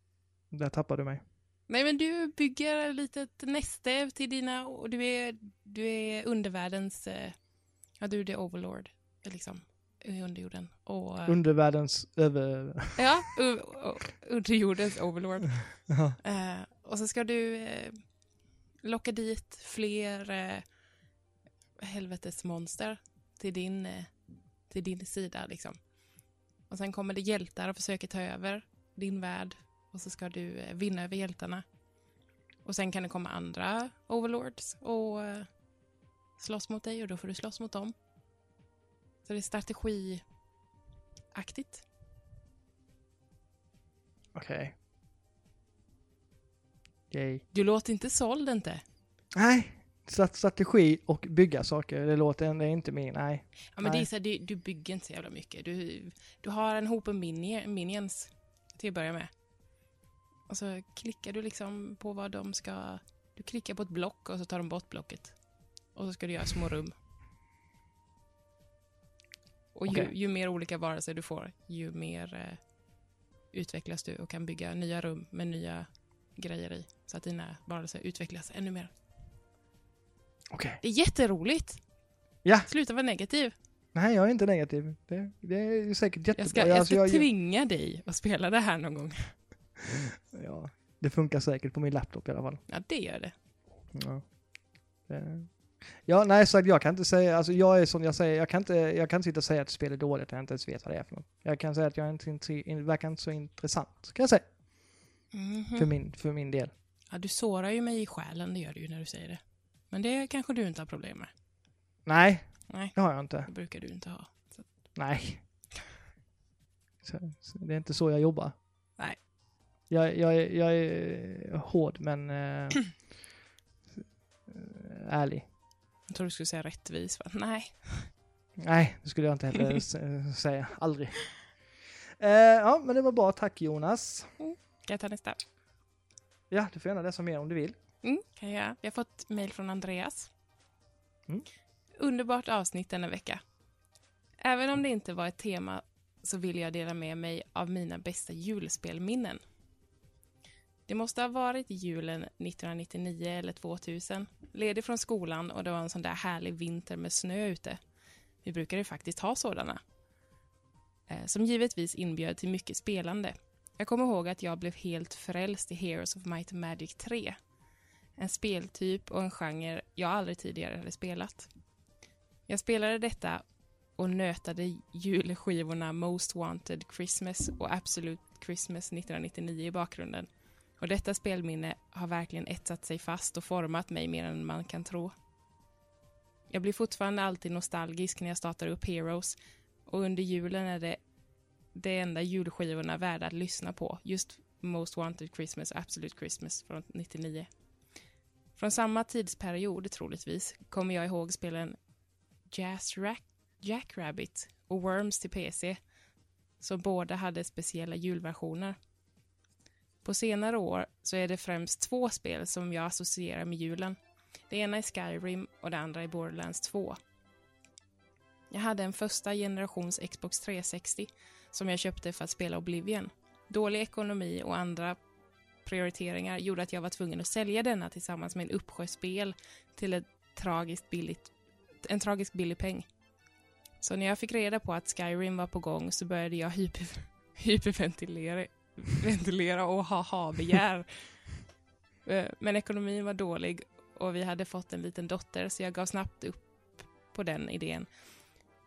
Där tappar du mig. Nej, men du bygger ett litet näste till dina... Och du är, du är undervärldens... Ja, du är det overlord, liksom. I underjorden. Och, undervärldens över... Ja, u- underjordens overlord. Ja. Uh, och så ska du uh, locka dit fler uh, helvetes monster till din, uh, till din sida, liksom. Och sen kommer det hjältar och försöker ta över din värld. Och så ska du vinna över hjältarna. Och sen kan det komma andra overlords och slåss mot dig. Och då får du slåss mot dem. Så det är strategiaktigt. Okej. Okay. Yay. Du låter inte såld inte. Nej, strategi och bygga saker. Det låter det är inte min, nej. Ja, men nej. Det är så här, du, du bygger inte så jävla mycket. Du, du har en hop minions till att börja med. Och så klickar du liksom på vad de ska... Du klickar på ett block och så tar de bort blocket. Och så ska du göra små rum. Och ju, okay. ju mer olika varelser du får, ju mer eh, utvecklas du och kan bygga nya rum med nya grejer i. Så att dina varelser utvecklas ännu mer. Okej. Okay. Det är jätteroligt! Ja. Sluta vara negativ. Nej, jag är inte negativ. Det, det är säkert jättebra. Jag ska, jag ska alltså, jag... tvinga dig att spela det här någon gång. Ja, det funkar säkert på min laptop i alla fall. Ja, det gör det. Ja, det... ja nej, så jag kan inte säga... Alltså, jag är som jag säger. Jag kan inte, jag kan inte sitta och säga att spel är dåligt när jag inte ens vet vad det är för något. Jag kan säga att jag är inte, inte, verkar inte så intressant, kan jag säga. Mm-hmm. För min, för min del. Ja, du sårar ju mig i själen, det gör du ju när du säger det. Men det kanske du inte har problem med. Nej, nej, det har jag inte. Det brukar du inte ha. Så. Nej. Så, så det är inte så jag jobbar. Nej. Jag, jag, jag är hård, men äh, ärlig. Jag tror du skulle säga rättvis, va? Nej. Nej, det skulle jag inte heller s- säga. Aldrig. Uh, ja, men det var bra. Tack, Jonas. Mm. Kan jag ta nästa? Ja, du får gärna läsa mer om du vill. Mm, kan jag. Jag har fått mejl från Andreas. Mm. Underbart avsnitt denna vecka. Även om det inte var ett tema så vill jag dela med mig av mina bästa julspelminnen. Det måste ha varit julen nittonhundranittionio eller tvåtusen. Ledig från skolan och det var en sån där härlig vinter med snö ute. Vi brukar ju faktiskt ha sådana. Som givetvis inbjöd till mycket spelande. Jag kommer ihåg att jag blev helt frälst i Heroes of Might and Magic tre. En speltyp och en genre jag aldrig tidigare hade spelat. Jag spelade detta och nötade julskivorna Most Wanted Christmas och Absolute Christmas nittonhundranittionio i bakgrunden. Och detta spelminne har verkligen etsat sig fast och format mig mer än man kan tro. Jag blir fortfarande alltid nostalgisk när jag startar upp Heroes. Och under julen är det det enda julskivorna värda att lyssna på. Just Most Wanted Christmas och Absolute Christmas från nittionio. Från samma tidsperiod, troligtvis, kommer jag ihåg spelen Jazz Rack, Jackrabbit och Worms till P C, som båda hade speciella julversioner. På senare år så är det främst två spel som jag associerar med julen. Det ena är Skyrim och det andra är Borderlands två. Jag hade en första generations Xbox trehundrasextio som jag köpte för att spela Oblivion. Dålig ekonomi och andra prioriteringar gjorde att jag var tvungen att sälja denna tillsammans med en uppsjö spel till ett tragiskt billigt, en tragisk billig peng. Så när jag fick reda på att Skyrim var på gång så började jag hyper, hyperventilera ventilera och ha-ha-begär. Men ekonomin var dålig och vi hade fått en liten dotter så jag gav snabbt upp på den idén.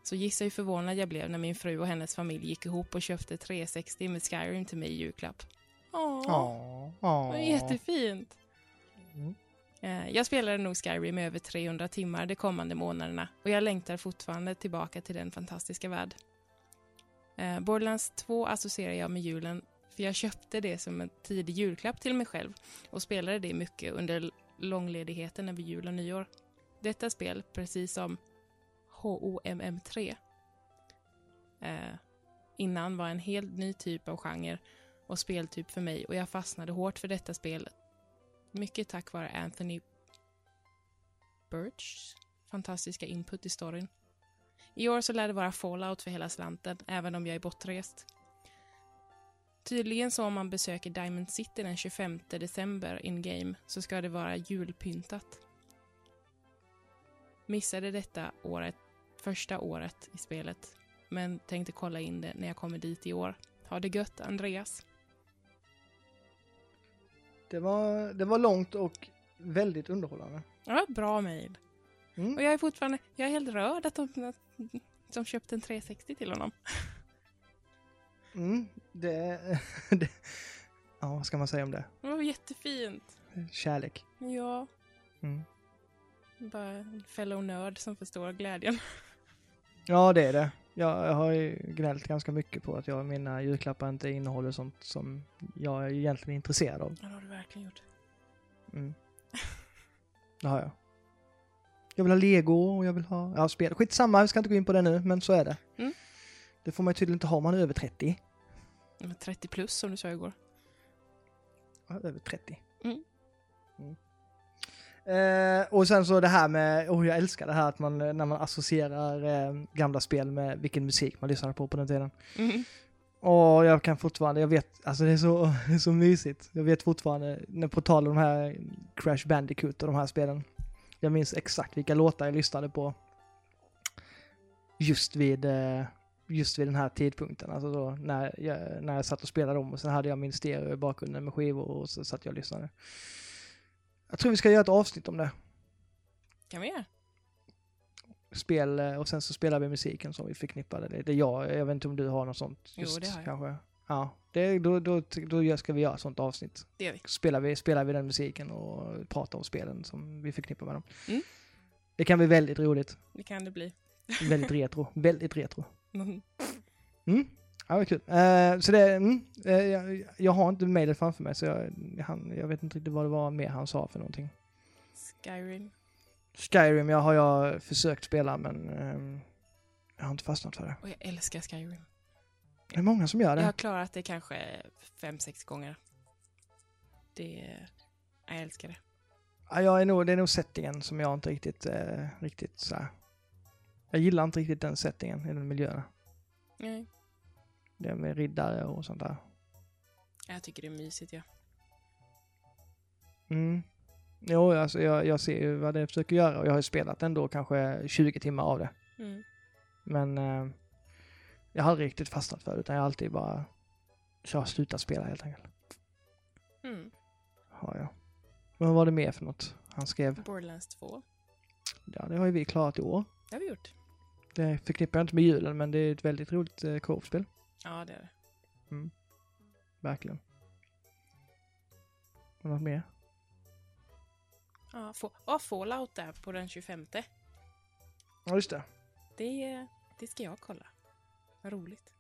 Så gissa hur förvånad jag blev när min fru och hennes familj gick ihop och köpte trehundrasextio med Skyrim till mig i julklapp. Åh, det var jättefint. Mm. Jag spelade nog Skyrim över trehundra timmar de kommande månaderna och jag längtar fortfarande tillbaka till den fantastiska värld. Borderlands två associerar jag med julen för jag köpte det som en tidig julklapp till mig själv och spelade det mycket under långledigheten över jul och nyår. Detta spel, precis som H O M M tre, eh, innan var en helt ny typ av genre och speltyp för mig och jag fastnade hårt för detta spel, mycket tack vare Anthony Birchs fantastiska input i storyn. I år så lär det vara Fallout för hela slanten, även om jag är bortrest. Tydligen så om man besöker Diamond City den tjugofemte december in-game så ska det vara julpyntat. Missade detta året, första året i spelet, men tänkte kolla in det när jag kommer dit i år. Ha det gött, Andreas. Det var, det var långt och väldigt underhållande. Ja, bra mejl. Mm. Och jag är fortfarande, jag är helt rörd att de, att de köpte en trehundrasextio till honom. Mm, det, det ja, vad ska man säga om det? Det var jättefint. Kärlek. Ja. Mm. Bara en fellow nörd som förstår glädjen. Ja, det är det. Jag, jag har ju gnällt ganska mycket på att jag mina julklappar inte innehåller sånt som jag är egentligen intresserad av. Ja, det har du verkligen gjort. Mm. Det har jag. Jag vill ha Lego och jag vill ha ja, spel. Skitsamma, vi ska inte gå in på det nu, men så är det. Mm. Det får man tydligen inte ha om man är över trettio. Men trettio plus som du sa igår. Ja, över trettio. Mm. Mm. Eh, och sen så det här med, och jag älskar det här att man, när man associerar eh, gamla spel med vilken musik man lyssnade på på den tiden. Mm. Och jag kan fortfarande, jag vet, alltså det är så, det är så mysigt. Jag vet fortfarande, när på tal om de här Crash Bandicoot och de här spelen, jag minns exakt vilka låtar jag lyssnade på just vid just vid den här tidpunkten, alltså då när jag, när jag satt och spelade om, och sen hade jag min stereo i bakgrunden med skivor och så satt jag och lyssnade. Jag tror vi ska göra ett avsnitt om det. Kan vi göra? Spel, och sen så spelar vi musiken som vi förknippade det. Det jag, jag vet inte om du har något sånt just, jo, det har jag. Kanske. Ja, det, då, då, då ska vi göra ett sånt avsnitt. Det gör vi. Spelar vi, spelar vi den musiken och pratar om spelen som vi förknippar med dem. Mm. Det kan bli väldigt roligt. Det kan det bli. Väldigt retro. Väldigt retro. Mm. Mm. Ja, vad kul. Uh, så det, mm, uh, jag, jag har inte mejlet framför mig, så jag, han, jag vet inte riktigt vad det var mer han sa för någonting. Skyrim. Skyrim, jag har jag försökt spela, men um, jag har inte fastnat för det. Och jag älskar Skyrim. Det är många som gör det. Jag har klarat det kanske fem, sex gånger. Det, jag älskar det. Ja, jag är nog, det är nog settingen som jag inte riktigt, eh, riktigt så här. Jag gillar inte riktigt den settingen i den miljön. Nej. Det är med riddare och sånt där. Jag tycker det är mysigt, ja. Mm. Jo, alltså jag, jag ser ju vad det försöker göra, och jag har ju spelat ändå kanske tjugo timmar av det. Mm. Men eh, jag har aldrig riktigt fastnat för det, utan jag har alltid bara kört, slutat spela helt enkelt. Mm. Har jag. Men vad var det mer för något han skrev? Borderlands två. Ja, det har ju vi klarat i år. Det har vi gjort. Det förknippar jag inte med julen, men det är ett väldigt roligt eh, korpspel. Ja, det är det. Mm. Verkligen. Har något mer? Ja, ah, Fallout där på den tjugofemte. Ja, just det. Det, det ska jag kolla. Vad roligt.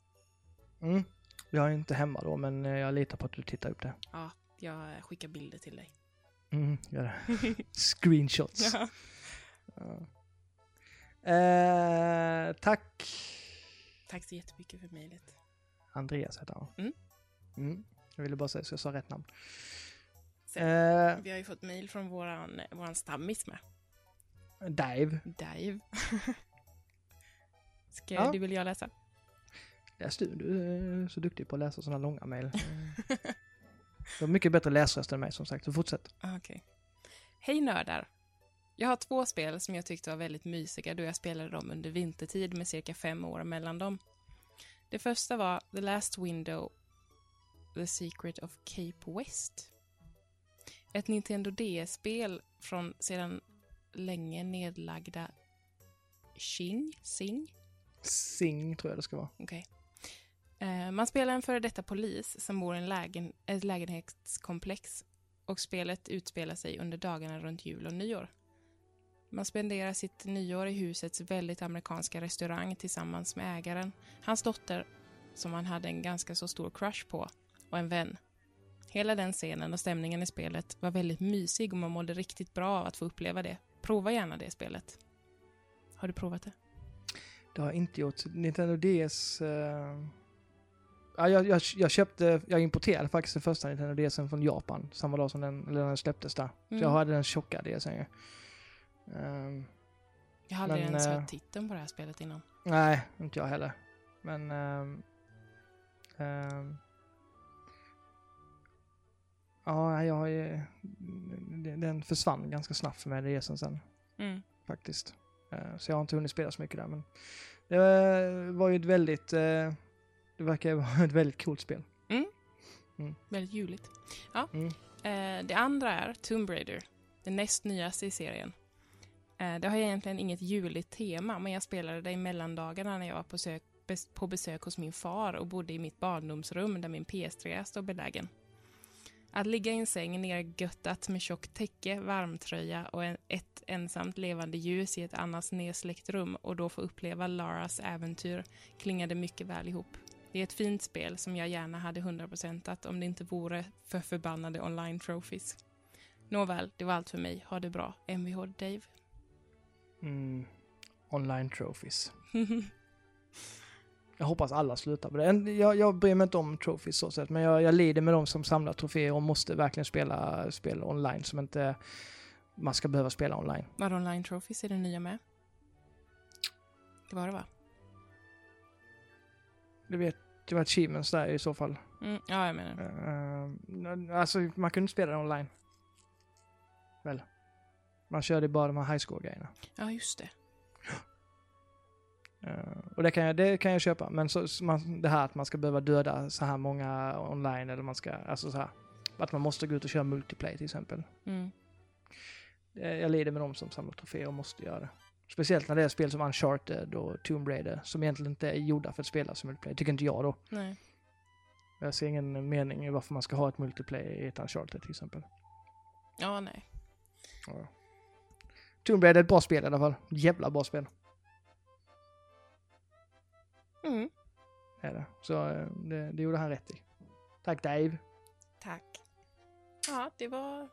Mm. Jag är inte hemma då, men jag litar på att du tittar upp det. Ja, jag skickar bilder till dig. Mm, gör det. Screenshots. Ja. Ja. Eh, tack. Tack så jättemycket för mejlet. Andreas heter han. Mm. Mm. Jag ville bara säga så jag sa rätt namn. Sen, uh, vi har ju fått mejl från våran, våran stammis med. Dive. Dive. Ska ja. Du vill jag läsa? Läs du, du är så duktig på att läsa sådana långa mejl. Du har mycket bättre läsröst än mig, som sagt, så fortsätt. Okej. Okay. Hej nördar. Jag har två spel som jag tyckte var väldigt mysiga då jag spelade dem under vintertid med cirka fem år mellan dem. Det första var The Last Window, The Secret of Cape West. Ett Nintendo D S-spel från sedan länge nedlagda Sing? Sing? Sing tror jag det ska vara. Okej. Okay. Man spelar en före detta polis som bor i en lägen- ett lägenhetskomplex, och spelet utspelar sig under dagarna runt jul och nyår. Man spenderar sitt nyår i husets väldigt amerikanska restaurang tillsammans med ägaren, hans dotter som han hade en ganska så stor crush på, och en vän. Hela den scenen och stämningen i spelet var väldigt mysig, och man mådde riktigt bra av att få uppleva det. Prova gärna det spelet. Har du provat det? Det har jag inte gjort. Nintendo D S... Uh... Ja, jag, jag, jag köpte... Jag importerade faktiskt den första Nintendo D S:en från Japan. Samma dag som den, eller den släpptes där. Mm. Så jag hade den tjocka D S:en ju. Um, jag hade aldrig ens hört titeln på det här spelet innan. Nej, inte jag heller. Men... Um, um, Ja, jag har ju, den försvann ganska snabbt för mig, det resan sen. Mm. Faktiskt. Så jag har inte hunnit spela så mycket där. Men det var ju ett väldigt... Det verkar vara ett väldigt coolt spel. Mm. Mm. Väldigt juligt. Ja. Mm. Det andra är Tomb Raider. Det näst nyaste i serien. Det har egentligen inget juligt tema, men jag spelade det i mellandagarna när jag var på besök, på besök hos min far och bodde i mitt barndomsrum där min P S tre stod belägen. Att ligga i en säng nergöttat med tjock täcke, varmtröja och en, ett ensamt levande ljus i ett annars nedsläckt rum och då få uppleva Laras äventyr klingade mycket väl ihop. Det är ett fint spel som jag gärna hade hundraprocentat om det inte vore för förbannade online-trophies. Nåväl, det var allt för mig. Ha det bra. M V H Dave. Mm, online-trophies. Jag hoppas alla slutar på det. Jag, jag bryr mig inte om trophies så sätt, men jag, jag lider med dem som samlar troféer och måste verkligen spela spel online som inte man ska behöva spela online. Var online trophies är det nya med? Det var det, va? Du vet, det var achievements där i så fall. Mm, ja, jag menar. Uh, alltså, man kunde spela det online. Väl. Man körde bara de här high score-grejerna. Ja, just det. Uh, Och det kan jag, det kan jag köpa. Men så, så man, det här att man ska behöva döda så här många online, eller man ska, alltså så här, att man måste gå ut och köra multiplayer till exempel. Mm. Jag lider med dem som samlar troféer och måste göra det. Speciellt när det är spel som Uncharted och Tomb Raider som egentligen inte är gjorda för att spela som multiplayer. Tycker inte jag då. Nej. Jag ser ingen mening i varför man ska ha ett multiplayer i ett Uncharted till exempel. Ja, nej. Ja. Tomb Raider är ett bra spel i alla fall. Jävla bra spel. Mm. Det är det. Så det, det gjorde han rätt i. Tack Dave. Tack. Ja, det var...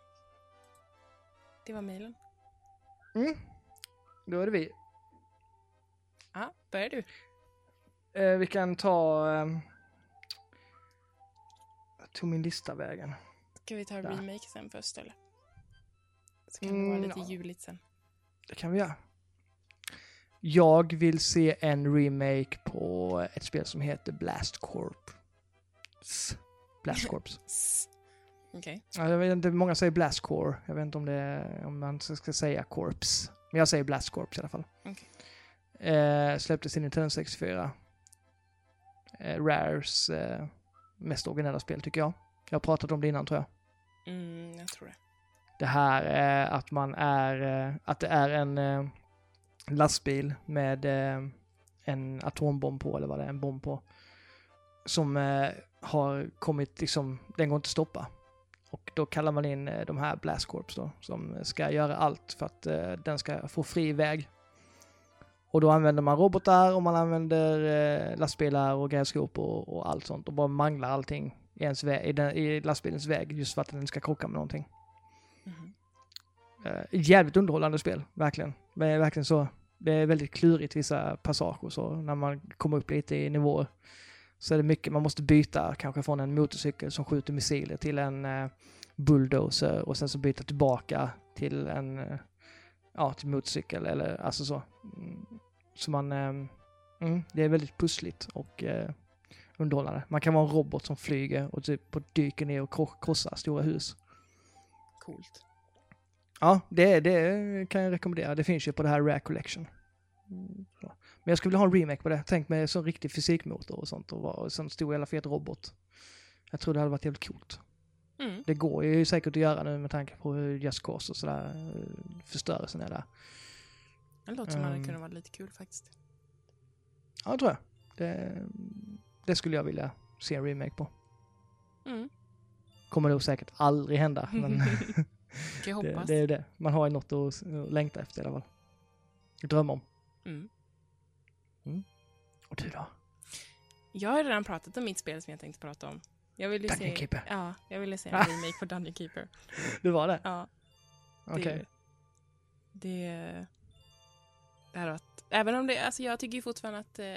Det var mailen. Mm. Då är det vi. Ja, börjar du. Eh, vi kan ta... Eh, jag tog min lista vägen. Ska vi ta en remake sen först, eller? Så kan det vara mm, lite ja. Juligt sen. Det kan vi göra. Jag vill se en remake på ett spel som heter Blast Corp. S. Blast Corps. Okej. Okay. Jag vet inte, många säger Blast Corps. Jag vet inte om, det, om man ska säga Corps. Men jag säger Blast Corps i alla fall. Okay. Eh, släpptes i Nintendo sextiofyra. Eh, Rares eh, mest originella spel tycker jag. Jag har pratat om det innan tror jag. Mm, jag tror det. Det här är eh, att man är eh, att det är en eh, lastbil med eh, en atombomb på, eller vad det är, en bomb på. Som eh, har kommit liksom, den går inte att stoppa. Och då kallar man in de här Blast Corps då, som ska göra allt för att eh, den ska få fri väg. Och då använder man robotar och man använder eh, lastbilar och grävskopor och, och allt sånt. Och bara manglar allting i, ens vä- i, den, i lastbilens väg just för att den ska krocka med någonting. Mm. Eh, jävligt underhållande spel, verkligen. Men verkligen så, det är väldigt klurigt vissa passager och så när man kommer upp lite i nivåer. Så är det mycket, man måste byta kanske från en motorcykel som skjuter missiler till en eh, bulldozer och sen så byta tillbaka till en eh, ja, till motorcykel eller alltså så. Så man, eh, mm, det är väldigt pussligt och eh, underhållande. Man kan vara en robot som flyger och typ dyker ner och krossar stora hus. Coolt. Ja, det, det kan jag rekommendera. Det finns ju på det här Rare Collection. Mm, så. Men jag skulle vilja ha en remake på det. Tänk mig sån riktig fysikmotor och sånt. Och, och sån stor jävla fet robot. Jag tror det hade varit jävligt coolt. Mm. Det går ju säkert att göra nu med tanke på hur Just Cause och sådär förstörelsen är där. Det låter som um, hade kunnat vara lite kul faktiskt. Ja, tror jag. Det, det skulle jag vilja se en remake på. Mm. Kommer nog säkert aldrig hända. Men jag hoppas. Det, det är det. Man har ju något att längta efter i alla fall. Dröm om. Mm. Mm. Och du då? Jag har redan pratat om mitt spel som jag tänkte prata om. Jag ville Dungeon se, Keeper? Ja, jag ville se en remake på Dungeon Keeper. Du var det? Ja. Okej. Okay. Det... Det här att... Även om det... Alltså jag tycker ju fortfarande att eh,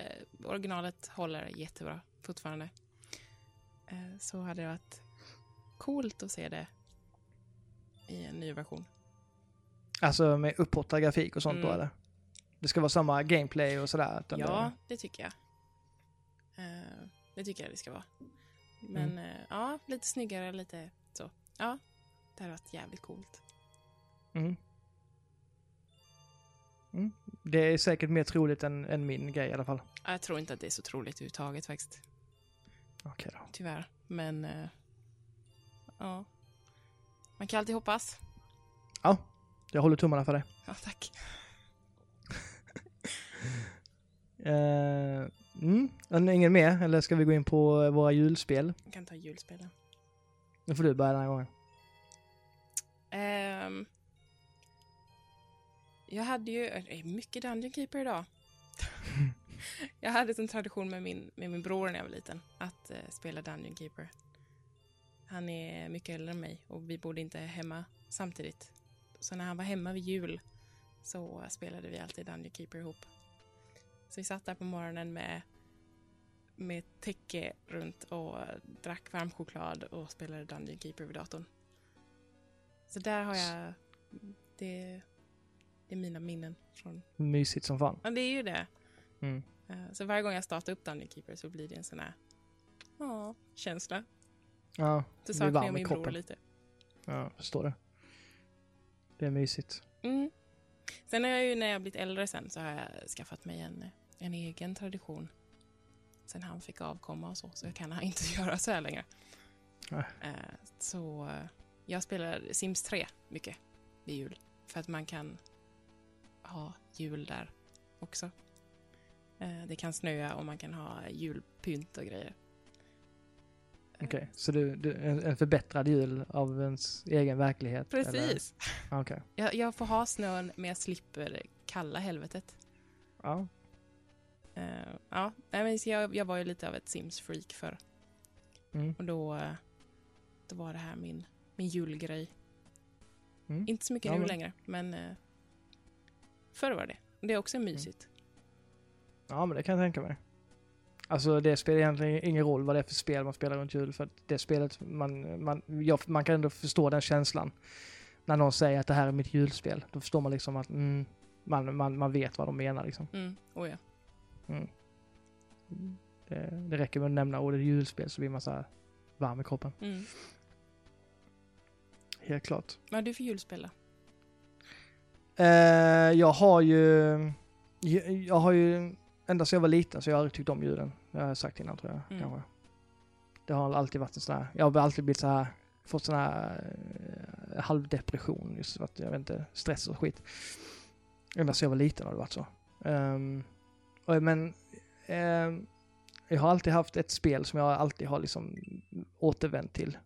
originalet håller jättebra. Fortfarande. Eh, så hade det varit coolt att se det i en ny version. Alltså med upphottad grafik och sånt mm. då, eller? Det ska vara samma gameplay och sådär. Ja, det... det tycker jag. Uh, det tycker jag det ska vara. Men mm. uh, ja, lite snyggare, lite så. Ja, det har varit jävligt coolt. Mm. Mm. Det är säkert mer troligt än, än min grej i alla fall. Ja, jag tror inte att det är så troligt överhuvudtaget faktiskt. Okej då. Tyvärr, men uh, ja. Man kan alltid hoppas. Ja, jag håller tummarna för dig. Ja, tack. Uh, mm. Ingen mer? Eller ska vi gå in på våra julspel? Vi kan ta julspelen. Nu får du börja den här gången. um, Jag hade ju mycket Dungeon Keeper idag. Jag hade en tradition med min, med min bror när jag var liten att uh, spela Dungeon Keeper. Han är mycket äldre än mig och vi bodde inte hemma samtidigt. Så när han var hemma vid jul så spelade vi alltid Dungeon Keeper ihop. Så vi satt där på morgonen med, med täcke runt och drack varm choklad och spelade Dungeon Keeper vid datorn. Så där har jag... Det, det är mina minnen från... Mysigt som fan. Ja, det är ju det. Mm. Så varje gång jag startar upp Dungeon Keeper så blir det en sån här... Ja, känsla. Ja, så saknar jag min bror lite. Ja, förstår det. Det är mysigt. Mm. Sen har jag ju när jag blivit äldre sen så har jag skaffat mig en en egen tradition sen han fick avkomma och så, så kan han inte göra så här längre. Nej. Så jag spelar Sims tre mycket vid jul, för att man kan ha jul där också. Det kan snöa och man kan ha julpynt och grejer. Okej, okay, så du, du, en förbättrad jul av ens egen verklighet? Precis. Eller? Okay. Jag, jag får ha snön, men jag slipper kalla helvetet. Ja. Uh, ja, nej, men jag, jag var ju lite av ett Sims-freak förr. Mm. Och då, då var det här min, min julgrej. Mm. Inte så mycket ja, nu men... längre, men uh, förr var det. Det är också mysigt. Mm. Ja, men det kan jag tänka mig. Alltså det spelar egentligen ingen roll vad det är för spel man spelar runt jul, för att det spelet, man, man, ja, man kan ändå förstå den känslan. När någon säger att det här är mitt julspel, då förstår man liksom att mm, man, man, man vet vad de menar liksom. Mm, oh ja. Mm. Det, det räcker med att nämna ordet julspel så blir man så här varm i kroppen. Mm. Helt klart. Vad är du för julspel då? Eh, jag har ju jag, jag har ju ända så jag var liten så jag har aldrig tyckt om julen. Det har jag sagt innan tror jag. Mm. Kanske. Det har alltid varit en sån här... Jag har alltid blivit så här, fått sån här eh, halvdepression. Just för att jag vet inte, stress och skit. Ända så jag var liten har det varit så. Um, och, men um, jag har alltid haft ett spel som jag alltid har liksom återvänt till.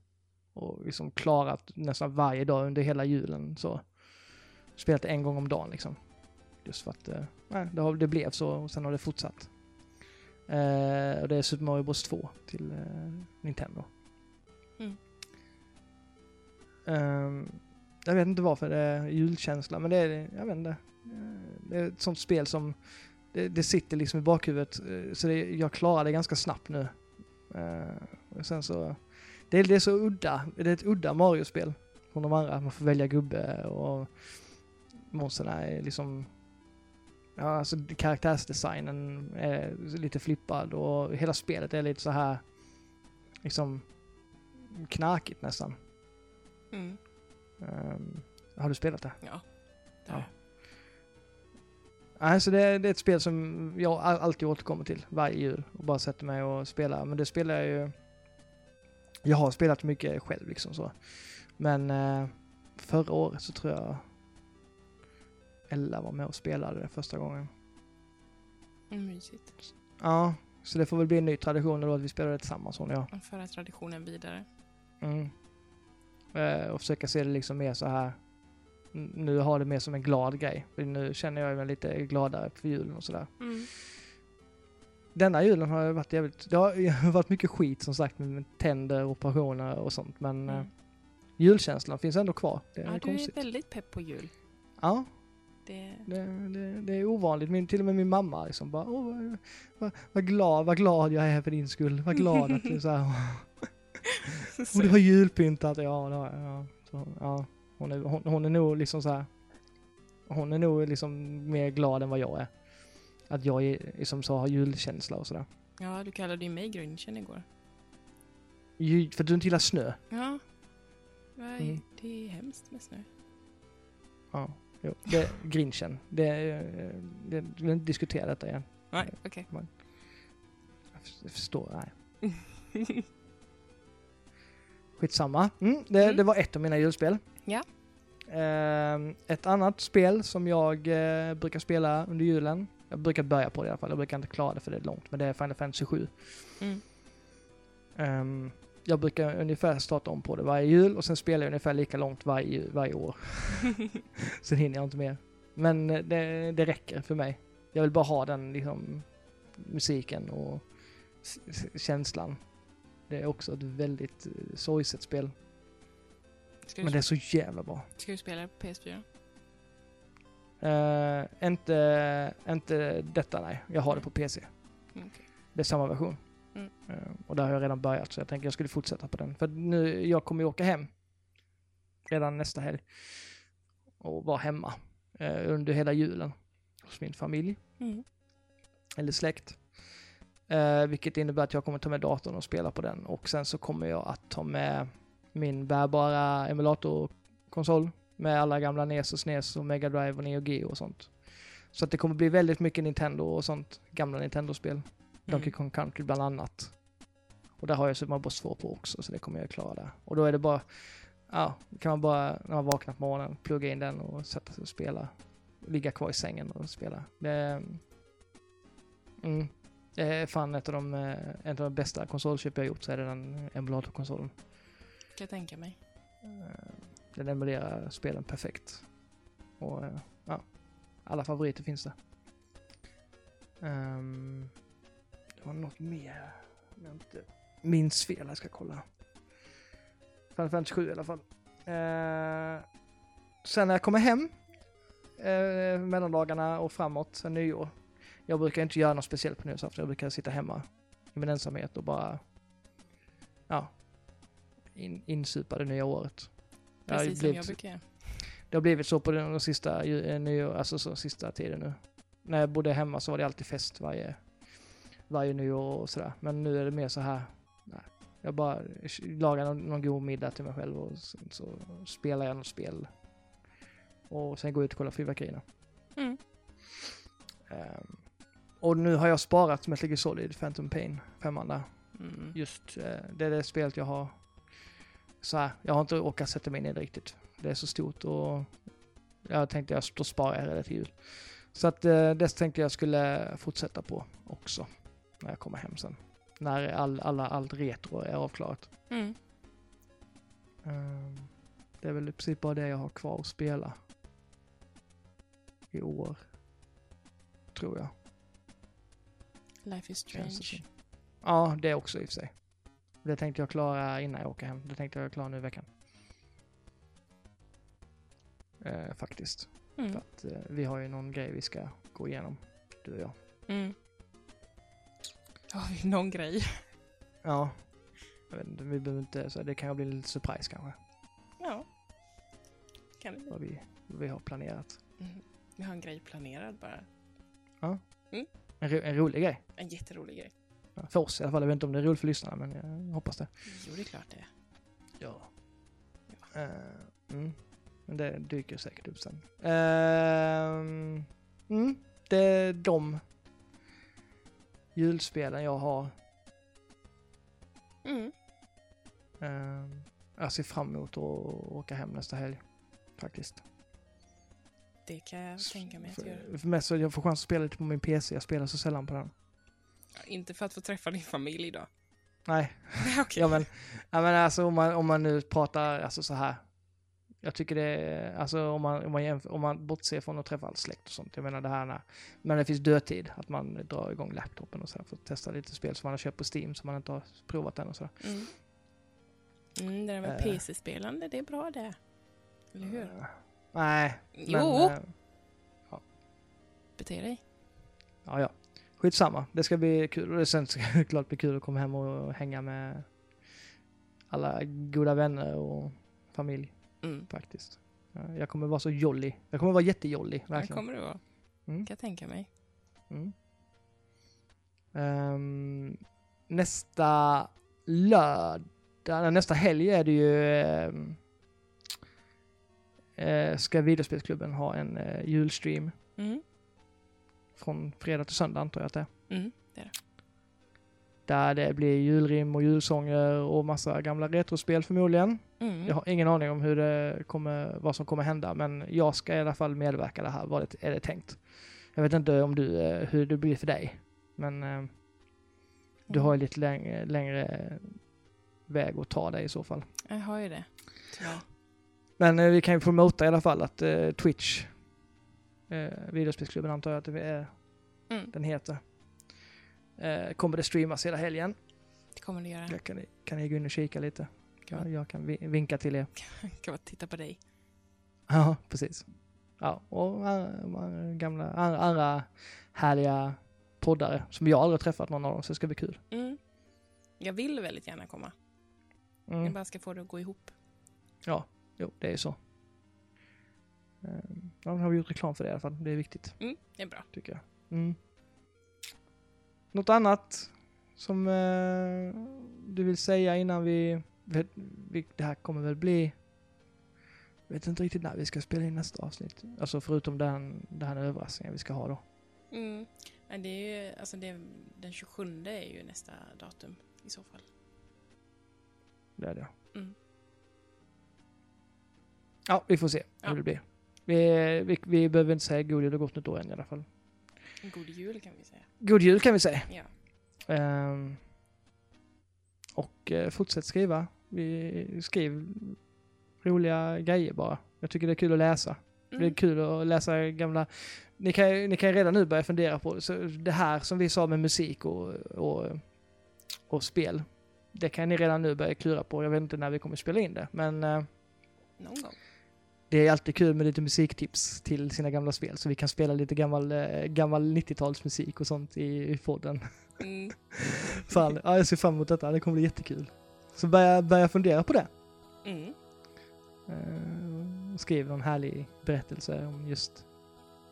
Och liksom klarat nästan varje dag under hela julen. Så. Spelat en gång om dagen liksom. Just för att nej, det, har, det blev så och sen har det fortsatt. Eh, och det är Super Mario Bros två till eh, Nintendo. Mm. Eh, jag vet inte varför det är julkänsla, men det är, jag vet inte. Det är ett sånt spel som det, det sitter liksom i bakhuvudet, så det, jag klarar det ganska snabbt nu. Eh, och sen så det, det är så udda, det är ett udda Mario-spel från de andra. Man får välja gubbe och monsterna är liksom ja, alltså karaktärsdesignen är lite flippad och hela spelet är lite så här liksom knarkigt nästan. Mm. Um, har du spelat det? Ja. Det ja. Alltså det, det är ett spel som jag alltid återkommer till varje jul och bara sätter mig och spelar. Men det spelar jag ju... Jag har spelat mycket själv liksom så. Men uh, förra året så tror jag Ella var med och spelade det första gången. Mysigt. Ja, så det får väl bli en ny tradition då att vi spelar det tillsammans hon och jag. Och föra traditionen vidare. Mm. Eh, och försöka se det liksom mer så här. Nu har det mer som en glad grej. Nu känner jag mig lite gladare för julen och sådär. Mm. Denna julen har varit jävligt... Det har varit mycket skit som sagt med tänder, operationer och sånt. Men mm. eh, julkänslan finns ändå kvar. Det är ja, du är väldigt pepp på jul. Ja. Det... Det, det, det är ovanligt. Min, till och med min mamma liksom bara, åh, vad, vad, vad, glad, vad glad jag är för din skull. Vad glad att du så här. Och du har julpyntat. Ja, ja, ja. Så, ja. Hon, är, hon, hon är nog liksom så här. Hon är nog liksom mer glad än vad jag är. Att jag är, liksom så har julkänsla och sådär. Ja, du kallade ju mig Grinchen igår. Ju, för att du inte gillar snö. Ja. Mm. Det är hemskt med snö. Ja. Jo, det är Grinchen. Det är, det, jag vill inte diskutera detta igen. Nej, okej. Okay. Jag förstår, nej. Skitsamma. Mm, det, mm. det var ett av mina julspel. Ja. Eh, ett annat spel som jag eh, brukar spela under julen. Jag brukar börja på det i alla fall. Jag brukar inte klara det för det är långt. Men det är Final Fantasy sju. Mm. Eh, jag brukar ungefär starta om på det varje jul och sen spelar jag ungefär lika långt varje, varje år. Sen hinner jag inte mer. Men det, det räcker för mig. Jag vill bara ha den liksom, musiken och s- känslan. Det är också ett väldigt sorgset spel. Ska Men det är så jävla bra. Ska du spela på P S fyra? Uh, inte, inte detta, nej. Jag har det på P C. Mm, okay. Det är samma version. Mm. Och där har jag redan börjat så jag tänker jag skulle fortsätta på den. För nu, jag kommer ju åka hem redan nästa helg och vara hemma eh, under hela julen hos min familj. Mm. Eller släkt. Eh, vilket innebär att jag kommer ta med datorn och spela på den. Och sen så kommer jag att ta med min bärbara emulatorkonsol med alla gamla N E S och S N E S och Mega Drive och Neo Geo och sånt. Så att det kommer bli väldigt mycket Nintendo och sånt. Gamla Nintendo-spel. Mm. Donkey Kong Country bland annat. Och där har jag Super Mario Bros två på också. Så det kommer jag klara där. Och då är det bara... Ja, kan man bara när man vaknar på morgonen plugga in den och sätta sig och spela. Ligga kvar i sängen och spela. Det, mm, det är fan ett av de, en av de bästa konsolköp jag gjort, så är det den emulatorkonsolen. Kan jag tänka mig. Den emulerar spelen perfekt. Och ja, alla favoriter finns där. Um, det var något mer. Jag inte minns fel, jag ska kolla. Final Fantasy sju i alla fall. Eh, sen när jag kommer hem eh, mellan dagarna och framåt sen nyår. Jag brukar inte göra något speciellt på nyårsafton. Jag brukar sitta hemma i min ensamhet och bara ja, in, insupa det nya året. Precis jag, som blivit, jag brukar. Det har blivit så på den, den sista nyår, alltså så, sista tiden nu. När jag bodde hemma så var det alltid fest varje, varje nyår och sådär. Men nu är det mer så här. Nej. Jag bara lagar någon, någon god middag till mig själv och så, så spelar jag något spel. Och sen går jag ut och kollar fyrverkerierna. Mm. Um, och nu har jag sparat Metal Gear Solid Phantom Pain femman där. Mm. Just uh, det är det spelet jag har. Så här, jag har inte orkat sätta mig in i det riktigt. Det är så stort och jag tänkte jag då sparar jag det till jul. Så att uh, det tänkte jag skulle fortsätta på också när jag kommer hem sen. När all, alla, allt retro är avklarat. Mm. Um, det är väl i princip bara det jag har kvar att spela. I år. Tror jag. Life is Strange. Ja, det också i och för sig. Det tänkte jag klara innan jag åker hem. Det tänkte jag klara nu i veckan. Uh, faktiskt. Mm. För att uh, vi har ju någon grej vi ska gå igenom. Du och jag. Mm. Ja, oh, någon grej. Ja. Jag vet inte, vi behöver inte, så det kan ju bli lite surprise kanske. Ja. Kan det bli. Vad vi, vad vi har planerat. Mm. Vi har en grej planerad bara. Ja. Mm. En, ro, en rolig grej. En jätterolig grej. Ja, för oss i alla fall. Jag vet inte om det är roligt för lyssnarna, men jag hoppas det. Jo, det är klart det. Ja. Ja. Uh, mm. Men det dyker säkert upp sen. Uh, mm. Det är de... julspelen jag har. Mm. Um, jag ser fram emot att åka hem nästa helg. Faktiskt. Det kan jag tänka mig att göra. För mest så jag får chans att spela lite på min P C. Jag spelar så sällan på den. Ja, inte för att få träffa din familj idag. Nej. Okay. Ja, men, ja, men alltså, om, man, om man nu pratar alltså, så här. Jag tycker det är, alltså om man, om man, jämför, om man bortser från att träffa all släkt och sånt. Jag menar det här när, men det finns dödtid att man drar igång laptopen och så här för att testa lite spel som man har köpt på Steam som man inte har provat än och så. Mm. Mm, det där med äh, P C-spelande, det är bra det. Eller hur? Äh, nej. Jo! Men, äh, ja. Bete dig. Ja, ja. Skitsamma. Det ska bli kul. Och sen ska det klart bli kul att komma hem och hänga med alla goda vänner och familj. Mm. Faktiskt. Jag kommer vara så jolly. Jag kommer vara jättejolly. Verkligen. Det kommer du vara. Mm. Kan jag tänka mig. Mm. Um, nästa lördag, nästa helg är det ju um, uh, ska videospelsklubben ha en uh, julstream. Mm. Från fredag till söndag antar jag att det är. Mm, det är det. Där det blir julrim och julsånger och massa gamla retrospel förmodligen. Mm. Jag har ingen aning om hur det kommer, vad som kommer hända. Men jag ska i alla fall medverka det här. Vad det, är det tänkt? Jag vet inte om du, hur det blir för dig. Men eh, du har ju lite längre, längre väg att ta dig i så fall. Jag har ju det. Ja. Men eh, vi kan ju promota i alla fall att eh, Twitch, eh, videospelsklubben antar jag att det är, mm. den heter. Eh, kommer det streamas hela helgen? Det kommer det göra. Jag kan, kan jag gå in och kika lite? Kan jag kan vinka till er. Kan bara titta på dig. Ja, precis. Ja, och andra, gamla, andra härliga poddare som jag aldrig träffat någon av dem, så det ska bli kul. Mm. Jag vill väldigt gärna komma. Mm. Jag bara ska få det att gå ihop. Ja, jo, det är ju så. Ja, har vi gjort reklam för det i alla fall. Det är viktigt. Mm, det är bra. Tycker jag. Mm. Något annat som eh, du vill säga innan vi... Det här kommer väl bli vet inte riktigt när vi ska spela in nästa avsnitt. Alltså förutom den, den här överraskningen vi ska ha då. Mm. Men det är ju, alltså det, den tjugosjunde är ju nästa datum i så fall. Det är det. Mm. Ja, vi får se hur ja. det blir. Vi, vi, vi behöver inte säga god jul och gott nytt år än i alla fall. God jul kan vi säga. God jul kan vi säga. Ja. Um, och uh, fortsätt skriva. Vi skriver roliga grejer bara. Jag tycker det är kul att läsa. Mm. Det är kul att läsa gamla... Ni kan, ni kan redan nu börja fundera på så det här som vi sa med musik och, och, och spel. Det kan ni redan nu börja klura på. Jag vet inte när vi kommer spela in det, men... Uh, Någon gång. Det är alltid kul med lite musiktips till sina gamla spel. Så vi kan spela lite gammal, gammal nittio-talsmusik och sånt i, i podden. Mm. Fan, ja, jag ser fram emot detta. Det kommer bli jättekul. Så börja, börja fundera på det. Mm. Uh, skriv någon härlig berättelse om just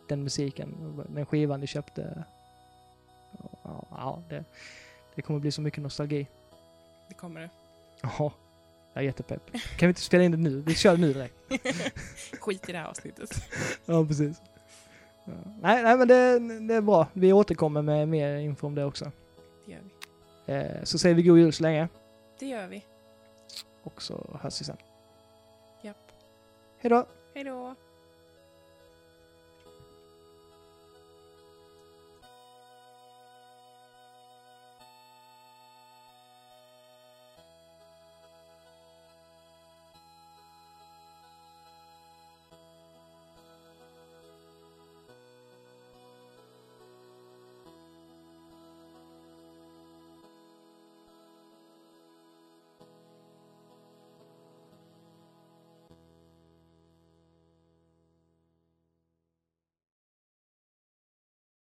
den musiken. Den skivan ni köpte. Ja, ja, det, det kommer bli så mycket nostalgi. Det kommer det. Ja. Jag är jättepepp. Kan vi inte spela in det nu? Vi kör det nu direkt. Skit i det här avsnittet. Ja, precis. Ja. Nej, nej, men det, det är bra. Vi återkommer med mer info om det också. Det gör vi. Eh, så säger vi god jul så länge. Det gör vi. Och så hörs vi sen. Japp. Hej då. Hej då.